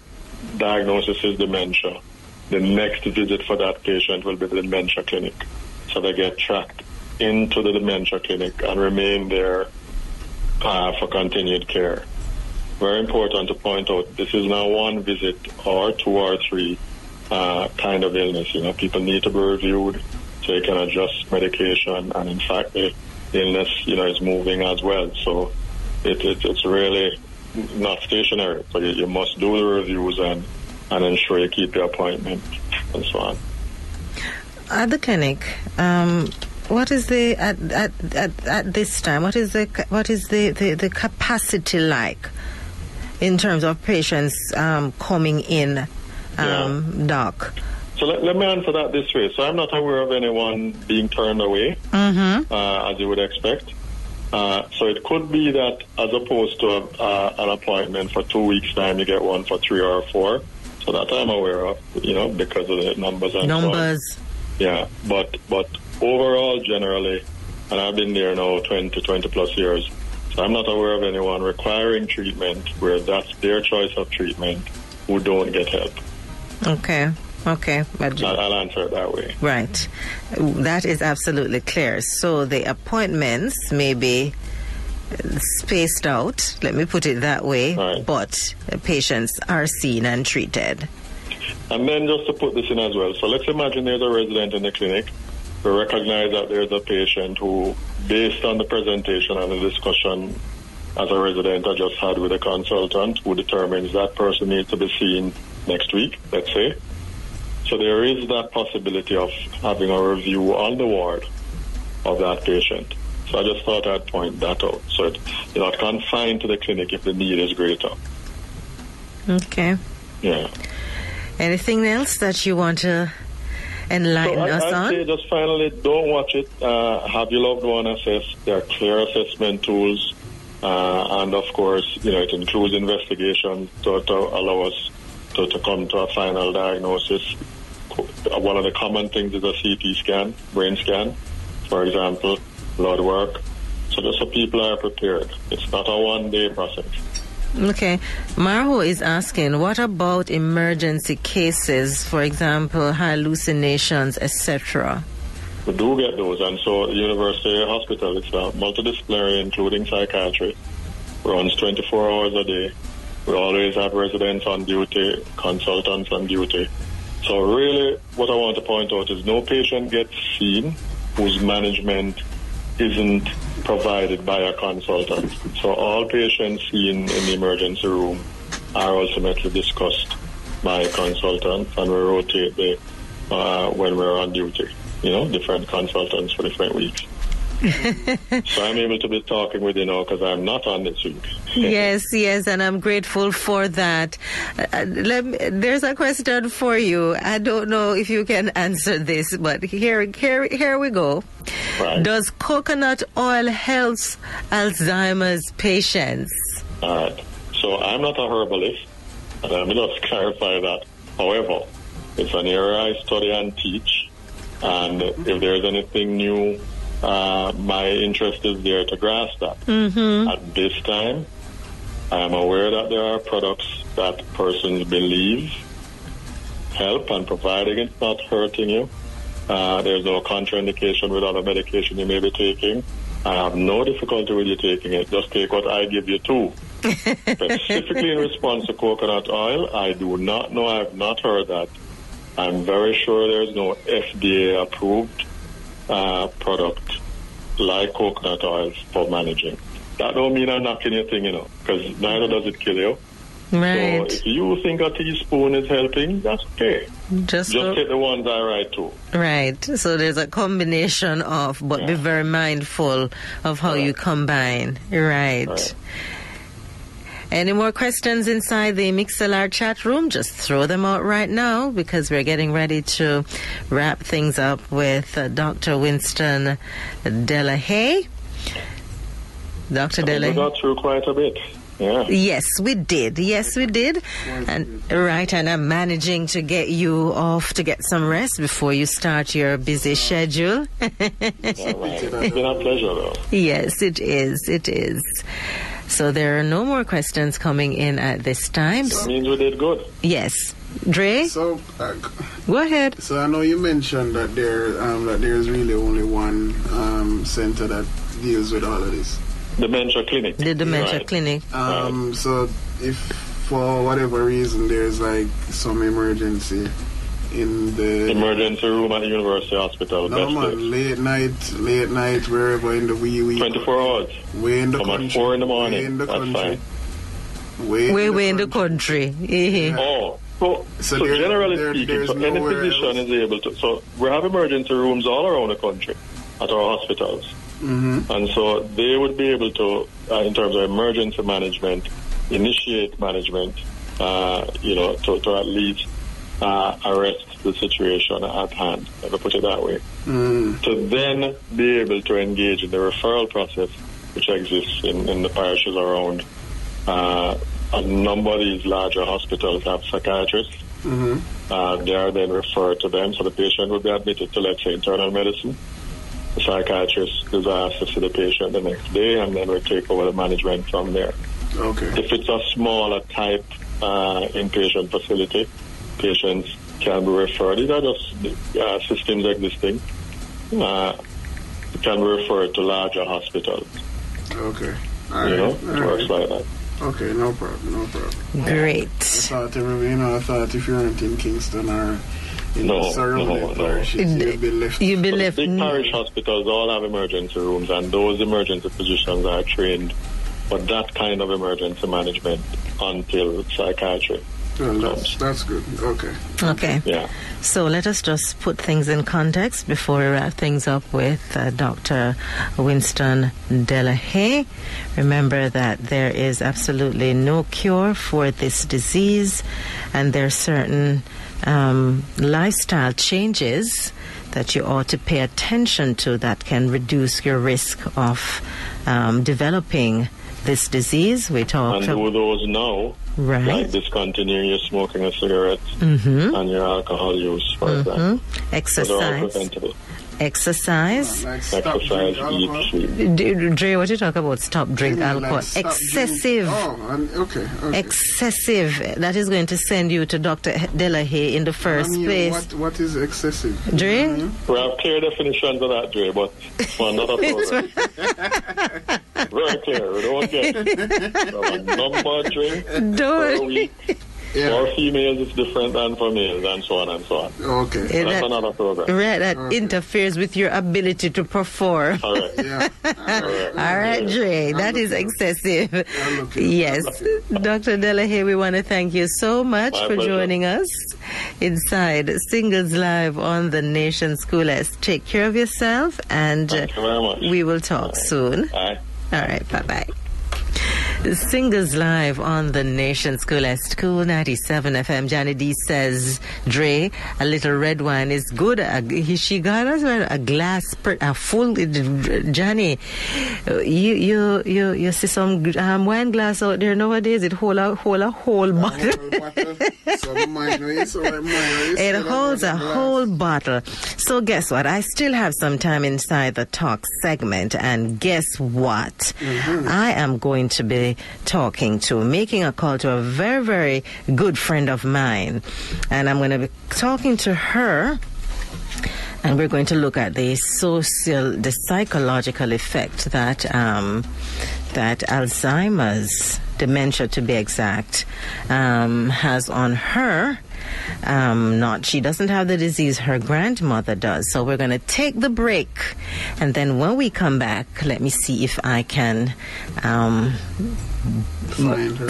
diagnosis is dementia, the next visit for that patient will be the dementia clinic. So they get tracked into the dementia clinic and remain there for continued care. Very important to point out, this is not one visit or two or three kind of illness. You know, people need to be reviewed so you can adjust medication, and in fact the illness, you know, is moving as well. So it's really not stationary. So you must do the reviews and ensure you keep your appointment and so on. At the clinic, what is the at this time? What is the capacity like in terms of patients coming in, Doc? So let me answer that this way. So I'm not aware of anyone being turned away, mm-hmm. As you would expect. So it could be that as opposed to an appointment for 2 weeks' time, you get one for 3 or 4. So that I'm aware of, you know, because of the numbers and so on. Yeah, but overall, generally, and I've been there now 20 plus years, so I'm not aware of anyone requiring treatment where that's their choice of treatment who don't get help. Okay. I'll answer it that way. Right. That is absolutely clear. So the appointments may be spaced out, let me put it that way, right, but patients are seen and treated. And then just to put this in as well, so let's imagine there's a resident in the clinic. We recognize that there's a patient who, based on the presentation and the discussion as a resident I just had with a consultant, who determines that person needs to be seen next week, let's say. So there is that possibility of having a review on the ward of that patient. So I just thought I'd point that out. So you're not confined to the clinic if the need is greater. Okay. Yeah. Anything else that you want to enlighten us on? I'd say just finally, don't watch it. Have your loved one assessed. There are clear assessment tools. And, of course, you know, it includes investigation to allow us to come to a final diagnosis. One of the common things is a CT scan, brain scan, for example, blood work. So just so people are prepared. It's not a one-day process. Okay. Marho is asking, what about emergency cases, for example, hallucinations, etc.? We do get those. And so University Hospital, it's a multidisciplinary, including psychiatry, runs 24 hours a day. We always have residents on duty, consultants on duty. So really what I want to point out is no patient gets seen whose management isn't provided by a consultant. So all patients seen in the emergency room are ultimately discussed by consultants, and we rotate when we're on duty, you know, different consultants for different weeks. So I'm able to be talking with you now because I'm not on this week. Yes, and I'm grateful for that. There's a question for you. I don't know if you can answer this, but here we go. Right. Does coconut oil help Alzheimer's patients? All right. So I'm not a herbalist, and I'm going to clarify that. However, it's an area I study and teach, and if there's anything new, my interest is there to grasp that. Mm-hmm. At this time, I am aware that there are products that persons believe help and provide against not hurting you. There's no contraindication with other medication you may be taking. I have no difficulty with you taking it. Just take what I give you too. Specifically in response to coconut oil, I do not know. I have not heard that. I'm very sure there's no FDA-approved product like coconut oil for managing. That don't mean I'm knocking your thing, you know, because neither does it kill you. Right. So if you think a teaspoon is helping, that's okay. Just take the ones I write to. Right. So there's a combination of, but be very mindful of how you combine. Right. Any more questions inside the MixLR chat room? Just throw them out right now because we're getting ready to wrap things up with Dr. Winston Delahaye. Dr. Delahaye? We got through quite a bit. Yeah. Yes, we did. And I'm managing to get you off to get some rest before you start your busy schedule. Right. It's been a pleasure, though. Yes, it is. It is. So there are no more questions coming in at this time. So that means we did good. Yes. Dre? So, go ahead. So I know you mentioned that there's really only one center that deals with all of this. Dementia clinic. The dementia clinic. Right. So if for whatever reason there's like some emergency in the emergency room at the University Hospital. No man, late night, wherever in the wee. 24 hours. Way in the country. At 4 a.m. In the country. Way in the country. Yeah. Oh. So generally speaking, so any physician is able to. So we have emergency rooms all around the country at our hospitals. Mm-hmm. And so they would be able to, in terms of emergency management, initiate management, to at least arrest the situation at hand, let me put it that way. Mm. To then be able to engage in the referral process, which exists in the parishes around. A number of these larger hospitals have psychiatrists. Mm-hmm. They are then referred to them, so the patient would be admitted to, let's say, internal medicine. The psychiatrist is asked to see the patient the next day, and then we take over the management from there. Okay. If it's a smaller type inpatient facility, patients can be referred. These are just systems existing. Can be referred to larger hospitals. Okay. All right. Works like that. Okay, no problem. Great. I thought if you weren't in Kingston or in the surrounding parishes, you'd be left. The big parish hospitals all have emergency rooms, and those emergency physicians are trained for that kind of emergency management until psychiatry. Well, that's good. Okay. Yeah. So let us just put things in context before we wrap things up with Dr. Winston Delahaye. Remember that there is absolutely no cure for this disease, and there are certain lifestyle changes that you ought to pay attention to that can reduce your risk of developing this disease. We talked. And do those now. Right. Like discontinuing your smoking of cigarettes, mm-hmm. and your alcohol use, for example. Mm-hmm. Exercise. Yeah, like eat, Dre, what you talk about? Stop, drink, alcohol. Like stop excessive. Drink. Oh, okay. Excessive. That is going to send you to Dr. Delahaye in the first place. What is excessive? Dre? Mm-hmm. We have clear definitions of that, Dre, but not a problem. Very clear. We don't get a number drink per week. Yeah. For females, it's different than for males, and so on and so on. Okay. So that's another program. Right, that interferes with your ability to perform. All right. Yeah. All right, Dre, that is excessive. Yes. Dr. Delahaye, we want to thank you so much for joining us inside Singles Live on the Nation's Coolest. Take care of yourself, and thank you very much. We will talk soon. All right, bye-bye. Singles Live on the Nation's Coolest, Kool 97 FM. Johnny D says, Dre, a little red wine is good. She got us a glass, a full. Johnny, you see some wine glass out there nowadays. It holds a whole bottle. It holds a whole bottle. So guess what? I still have some time inside the talk segment, and guess what? Mm-hmm. I am going to be making a call to a very, very good friend of mine. And I'm going to be talking to her, and we're going to look at the psychological effect that Alzheimer's, dementia to be exact, has on her. She doesn't have the disease, her grandmother does. So we're going to take the break, and then when we come back, let me see if I can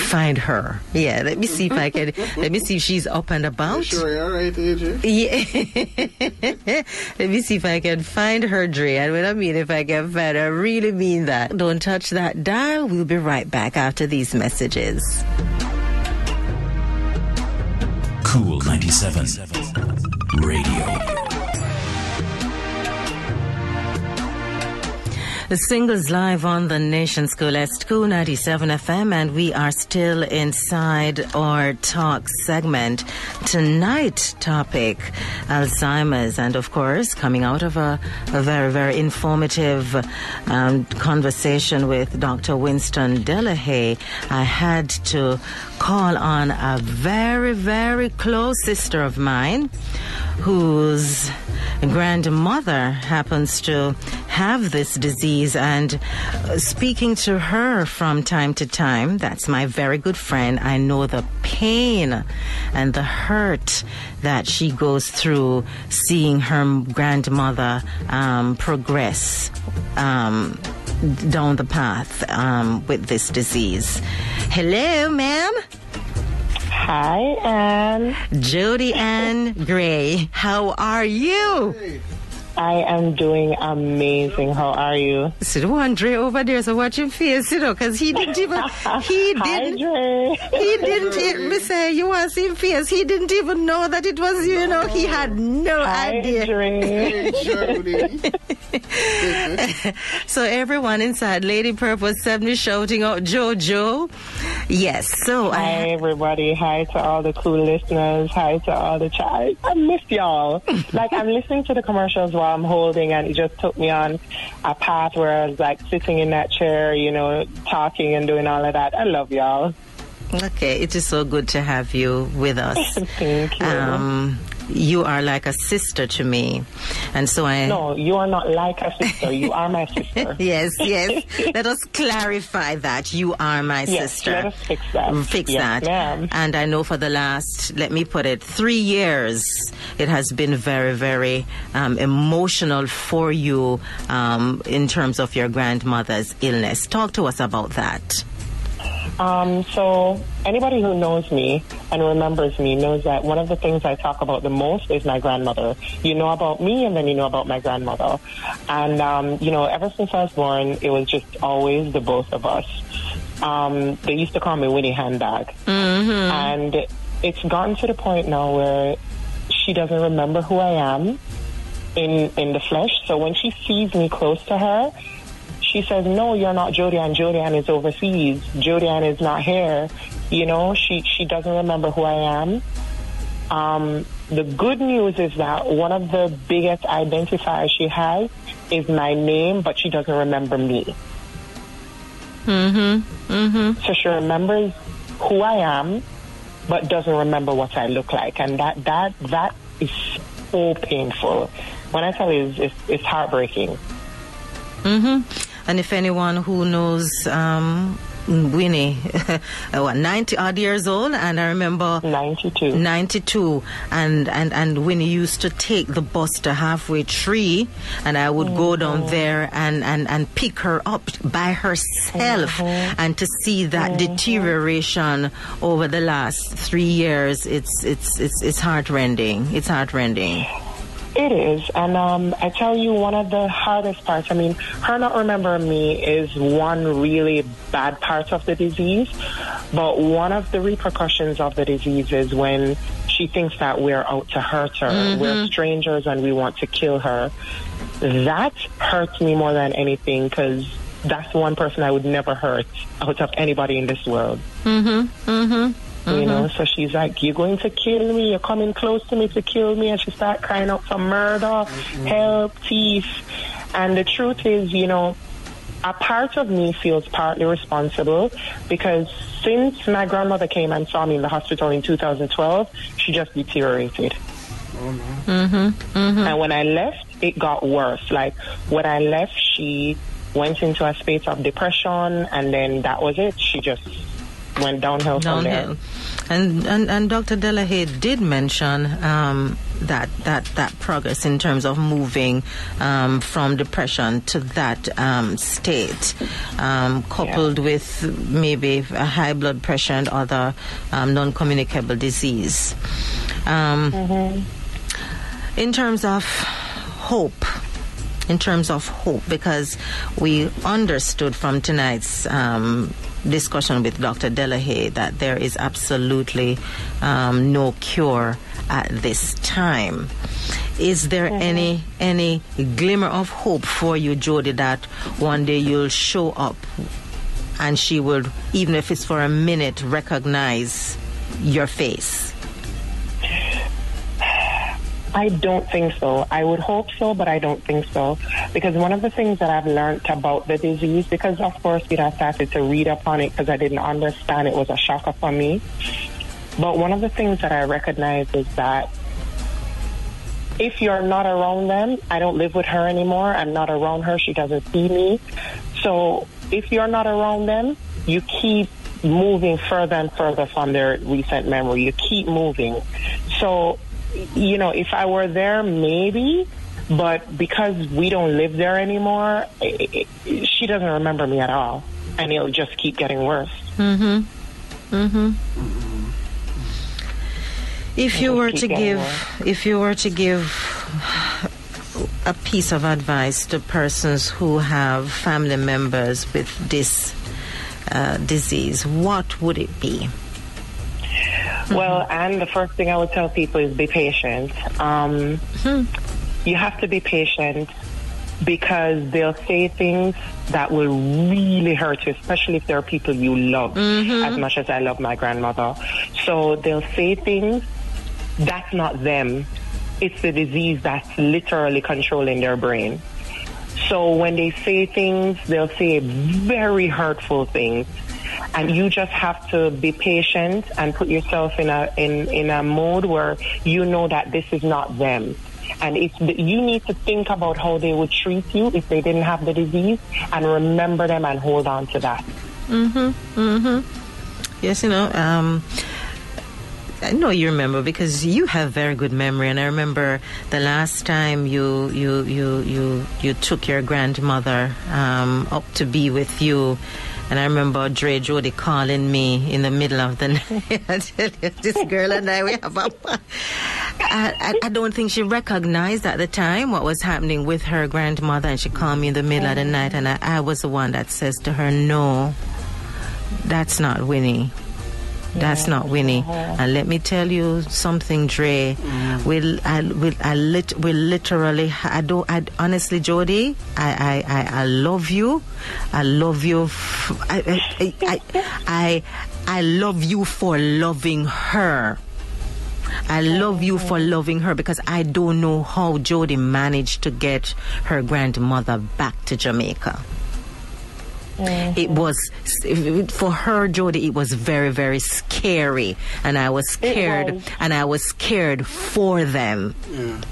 find her. Yeah, let me see if I can. Let me see if she's up and about. You sure you're all right, AJ? Yeah. Let me see if I can find her, Dre. I don't mean if I can find her. I really mean that. Don't touch that dial. We'll be right back after these messages. Kool 97 Radio. Singles live on the Nation School. It's Kool 97 FM, and we are still inside our talk segment. Tonight topic, Alzheimer's, and of course coming out of a very, very informative conversation with Dr. Winston Delahaye, I had to call on a very, very close sister of mine whose grandmother happens to have this disease, and speaking to her from time to time, that's my very good friend. I know the pain and the hurt that she goes through seeing her grandmother progress down the path with this disease. Hello, ma'am. Hi, Ann. Jody Ann Gray, how are you? Hey. I am doing amazing. How are you? So Andre over there is watching face, you know, because he didn't even know that it was you, know, he had no idea. Hey, Jody. So everyone inside Lady Purple suddenly shouting out Jojo. Yes. So hi everybody. Hi to all the cool listeners. Hi to all the child. I missed y'all. Like, I'm listening to the commercials while I'm holding, and it just took me on a path where I was like sitting in that chair, you know, talking and doing all of that. I love y'all. Okay, it is so good to have you with us. Thank you. You are like a sister to me, and so I... No, you are not like a sister. You are my sister. Yes. Let us clarify that. You are my sister. Yes, let us fix that. Yes, ma'am. And I know for the last, let me put it, 3 years, it has been very, very emotional for you in terms of your grandmother's illness. Talk to us about that. So anybody who knows me and remembers me knows that one of the things I talk about the most is my grandmother. You know about me, and then you know about my grandmother. And, you know, ever since I was born, it was just always the both of us. They used to call me Winnie Handbag. Mm-hmm. And it's gotten to the point now where she doesn't remember who I am in the flesh. So when she sees me close to her, she says, "No, you're not Jody Ann. Jody Ann is overseas. Jody Ann is not here." You know, she doesn't remember who I am. The good news is that one of the biggest identifiers she has is my name, but she doesn't remember me. Mm-hmm. Mm-hmm. So she remembers who I am, but doesn't remember what I look like. And that is so painful. When I tell you, it's heartbreaking. Mm-hmm. And if anyone who knows Winnie, 90-odd years old, and I remember... 92. 92. And Winnie used to take the bus to Halfway Tree, and I would go down there and pick her up by herself. Mm-hmm. And to see that deterioration over the last 3 years, it's heartrending. It's heartrending. It is, and I tell you, one of the hardest parts, I mean, her not remembering me is one really bad part of the disease, but one of the repercussions of the disease is when she thinks that we're out to hurt her, we're strangers and we want to kill her. That hurts me more than anything, because that's one person I would never hurt out of anybody in this world. Mm-hmm, mm-hmm. You know, so she's like, "You're going to kill me. You're coming close to me to kill me." And she starts crying out for murder, help, thief. And the truth is, you know, a part of me feels partly responsible, because since my grandmother came and saw me in the hospital in 2012, she just deteriorated. And when I left, it got worse. Like, when I left, she went into a space of depression, and then that was it. She just... went downhill from there. And Dr. Delahaye did mention that progress in terms of moving from depression to that state, coupled with maybe a high blood pressure and other non-communicable disease. In terms of hope, because we understood from tonight's discussion with Dr. Delahaye that there is absolutely no cure at this time. Is there any glimmer of hope for you, Jody, that one day you'll show up and she will, even if it's for a minute, recognize your face? I don't think so. I would hope so, but I don't think so. Because one of the things that I've learned about the disease, because of course I started to read up on it because I didn't understand, it was a shocker for me. But one of the things that I recognize is that if you're not around them, I don't live with her anymore. I'm not around her. She doesn't see me. So if you're not around them, you keep moving further and further from their recent memory. You keep moving. So, you know, if I were there, maybe, but because we don't live there anymore, she doesn't remember me at all, and it'll just keep getting worse. Mm-hmm. Mm-hmm. If you were to give a piece of advice to persons who have family members with this disease, what would it be? Well, and the first thing I would tell people is be patient. You have to be patient because they'll say things that will really hurt you, especially if there are people you love, as much as I love my grandmother. So they'll say things that's not them. It's the disease that's literally controlling their brain. So when they say things, they'll say very hurtful things. And you just have to be patient and put yourself in a mode where you know that this is not them. And you need to think about how they would treat you if they didn't have the disease, and remember them and hold on to that. Mm-hmm. Mm-hmm. Yes, you know, I know you remember because you have very good memory, and I remember the last time you took your grandmother up to be with you. And I remember Dre Jody calling me in the middle of the night. This girl and I, we have a... I don't think she recognized at the time what was happening with her grandmother. And she called me in the middle of the night. And I was the one that says to her, no, that's not Winnie. That's not Winnie. And let me tell you something, Dre. Honestly, Jody, I love you. I love you. I love you for loving her. I love you for loving her, because I don't know how Jody managed to get her grandmother back to Jamaica. Mm-hmm. It was, for her, Jody, it was very, very scary. And I was scared. And I was scared for them. Mm.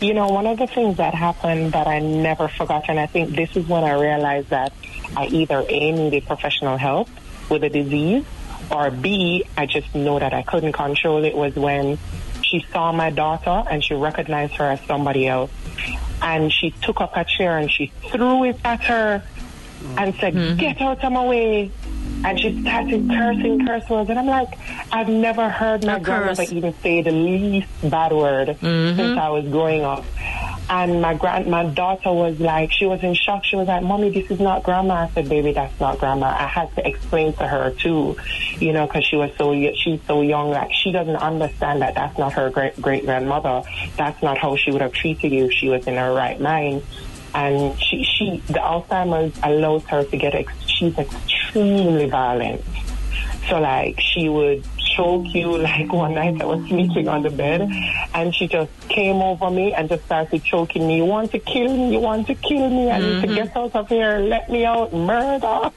You know, one of the things that happened that I never forgot, and I think this is when I realized that I either A, needed professional help with the disease, or B, I just know that I couldn't control it, was when she saw my daughter and she recognized her as somebody else. And she took up her chair and she threw it at her and said, get out of my way. And she started cursing curse words. And I'm like, I've never heard my grandmother even say the least bad word since I was growing up. And my daughter was like, she was in shock. She was like, Mommy, this is not Grandma. I said, baby, that's not Grandma. I had to explain to her too, you know, because she's so young. Like, she doesn't understand that that's not her great-grandmother. That's not how she would have treated you if she was in her right mind. And the Alzheimer's allows her to get, she's extremely violent. So, like, she would choke you. Like, one night I was sleeping on the bed, and she just came over me and just started choking me. You want to kill me? You want to kill me? I need to get out of here. Let me out. Murder.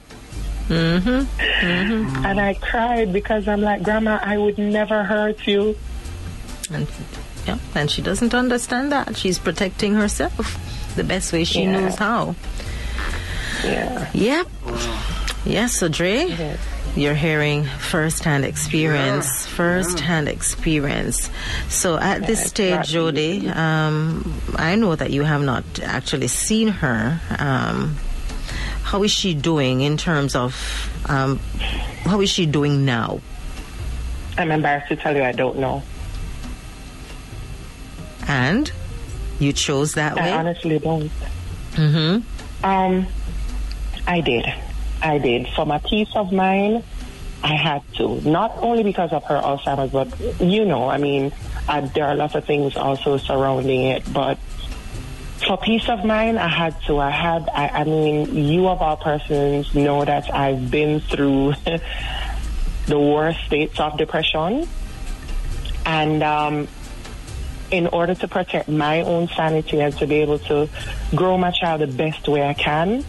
And I cried because I'm like, Grandma, I would never hurt you. And she doesn't understand that. She's protecting herself the best way she knows how. So Dre, you're hearing first hand experience. So at this stage, Jody, I know that you have not actually seen her. How is she doing in terms of how is she doing now? I'm embarrassed to tell you I don't know. And you chose that way? I honestly don't. I did. I did. For my peace of mind, I had to. Not only because of her Alzheimer's, but, you know, I mean, there are lots of things also surrounding it. But for peace of mind, I had to. I mean, you of all persons know that I've been through the worst states of depression. And in order to protect my own sanity and to be able to grow my child the best way I can,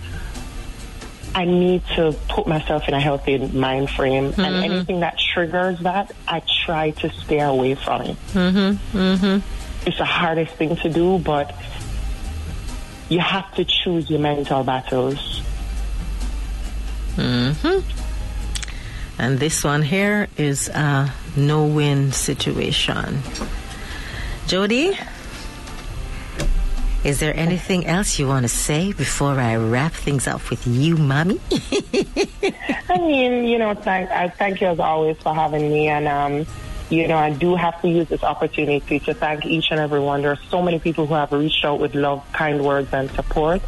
I need to put myself in a healthy mind frame, mm-hmm. and anything that triggers that, I try to stay away from it. Mm-hmm. Mm-hmm. It's the hardest thing to do, but you have to choose your mental battles. Mm-hmm. And this one here is a no-win situation. Jody, is there anything else you want to say before I wrap things up with you, Mommy? I mean, you know, I thank you as always for having me. And, you know, I do have to use this opportunity to thank each and every one. There are so many people who have reached out with love, kind words, and support.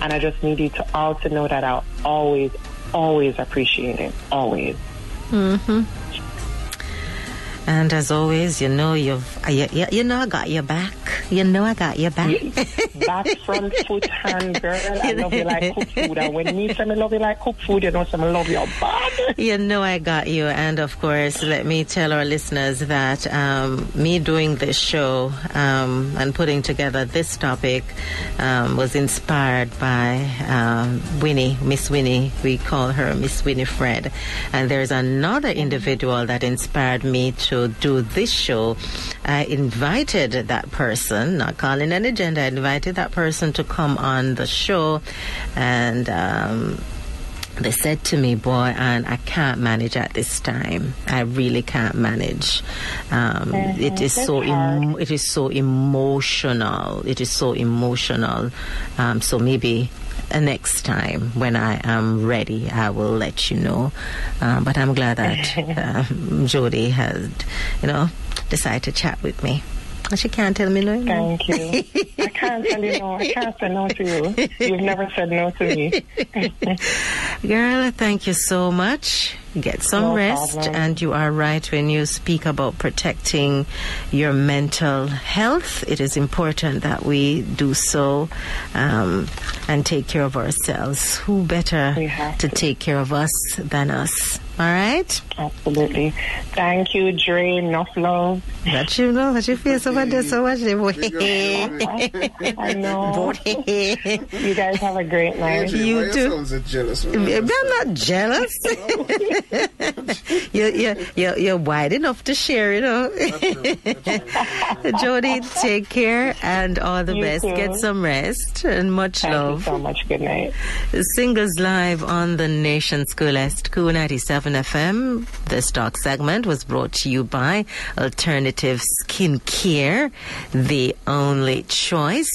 And I just need you to all to know that I always, always appreciate it. Always. Mm-hmm. And as always, you know, I got your back. You know I got your back. Back, front, foot, hand, girl. I love you like cook food. And when me say I love you like cook food, you know, I love your body. You know I got you. And of course, let me tell our listeners that me doing this show and putting together this topic was inspired by Winnie, Miss Winnie. We call her Miss Winifred. And there's another individual that inspired me to do this show. I invited that person, not calling an agenda, I invited that person to come on the show, and they said to me, boy, and I can't manage at this time. I really can't manage. It is so emotional. So maybe next time when I am ready, I will let you know. But I'm glad that Jody has, you know, decided to chat with me. She can't tell me no. Thank you. I can't tell you no. I can't say no to you. You've never said no to me. Girl, thank you so much. Get some rest. Problem. And you are right when you speak about protecting your mental health. It is important that we do so and take care of ourselves. Who better to take care of us than us? All right? Absolutely. Thank you, Dre. Enough love. That you know. That you feel so much. So much. I know. You guys have a great night. You too. I'm not jealous. You're wide enough to share, you know. That's true. Jody, take care and all the best. Too. Get some rest and much love. Thank you so much. Good night. Singles live on the nation's coolest Kool 97 FM. This talk segment was brought to you by Alternative Skin Care, the only choice.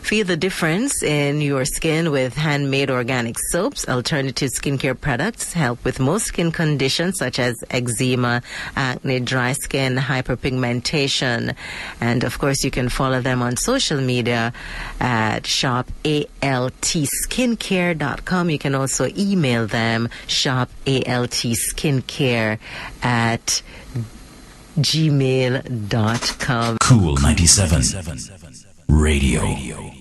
Feel the difference in your skin with handmade organic soaps. Alternative skincare products help with most skin conditions such as eczema, acne, dry skin, hyperpigmentation. And of course, you can follow them on social media at Shop ALTSkinCare.com. You can also email them Shop ALTSkinCare at gmail.com. Kool 97 Radio.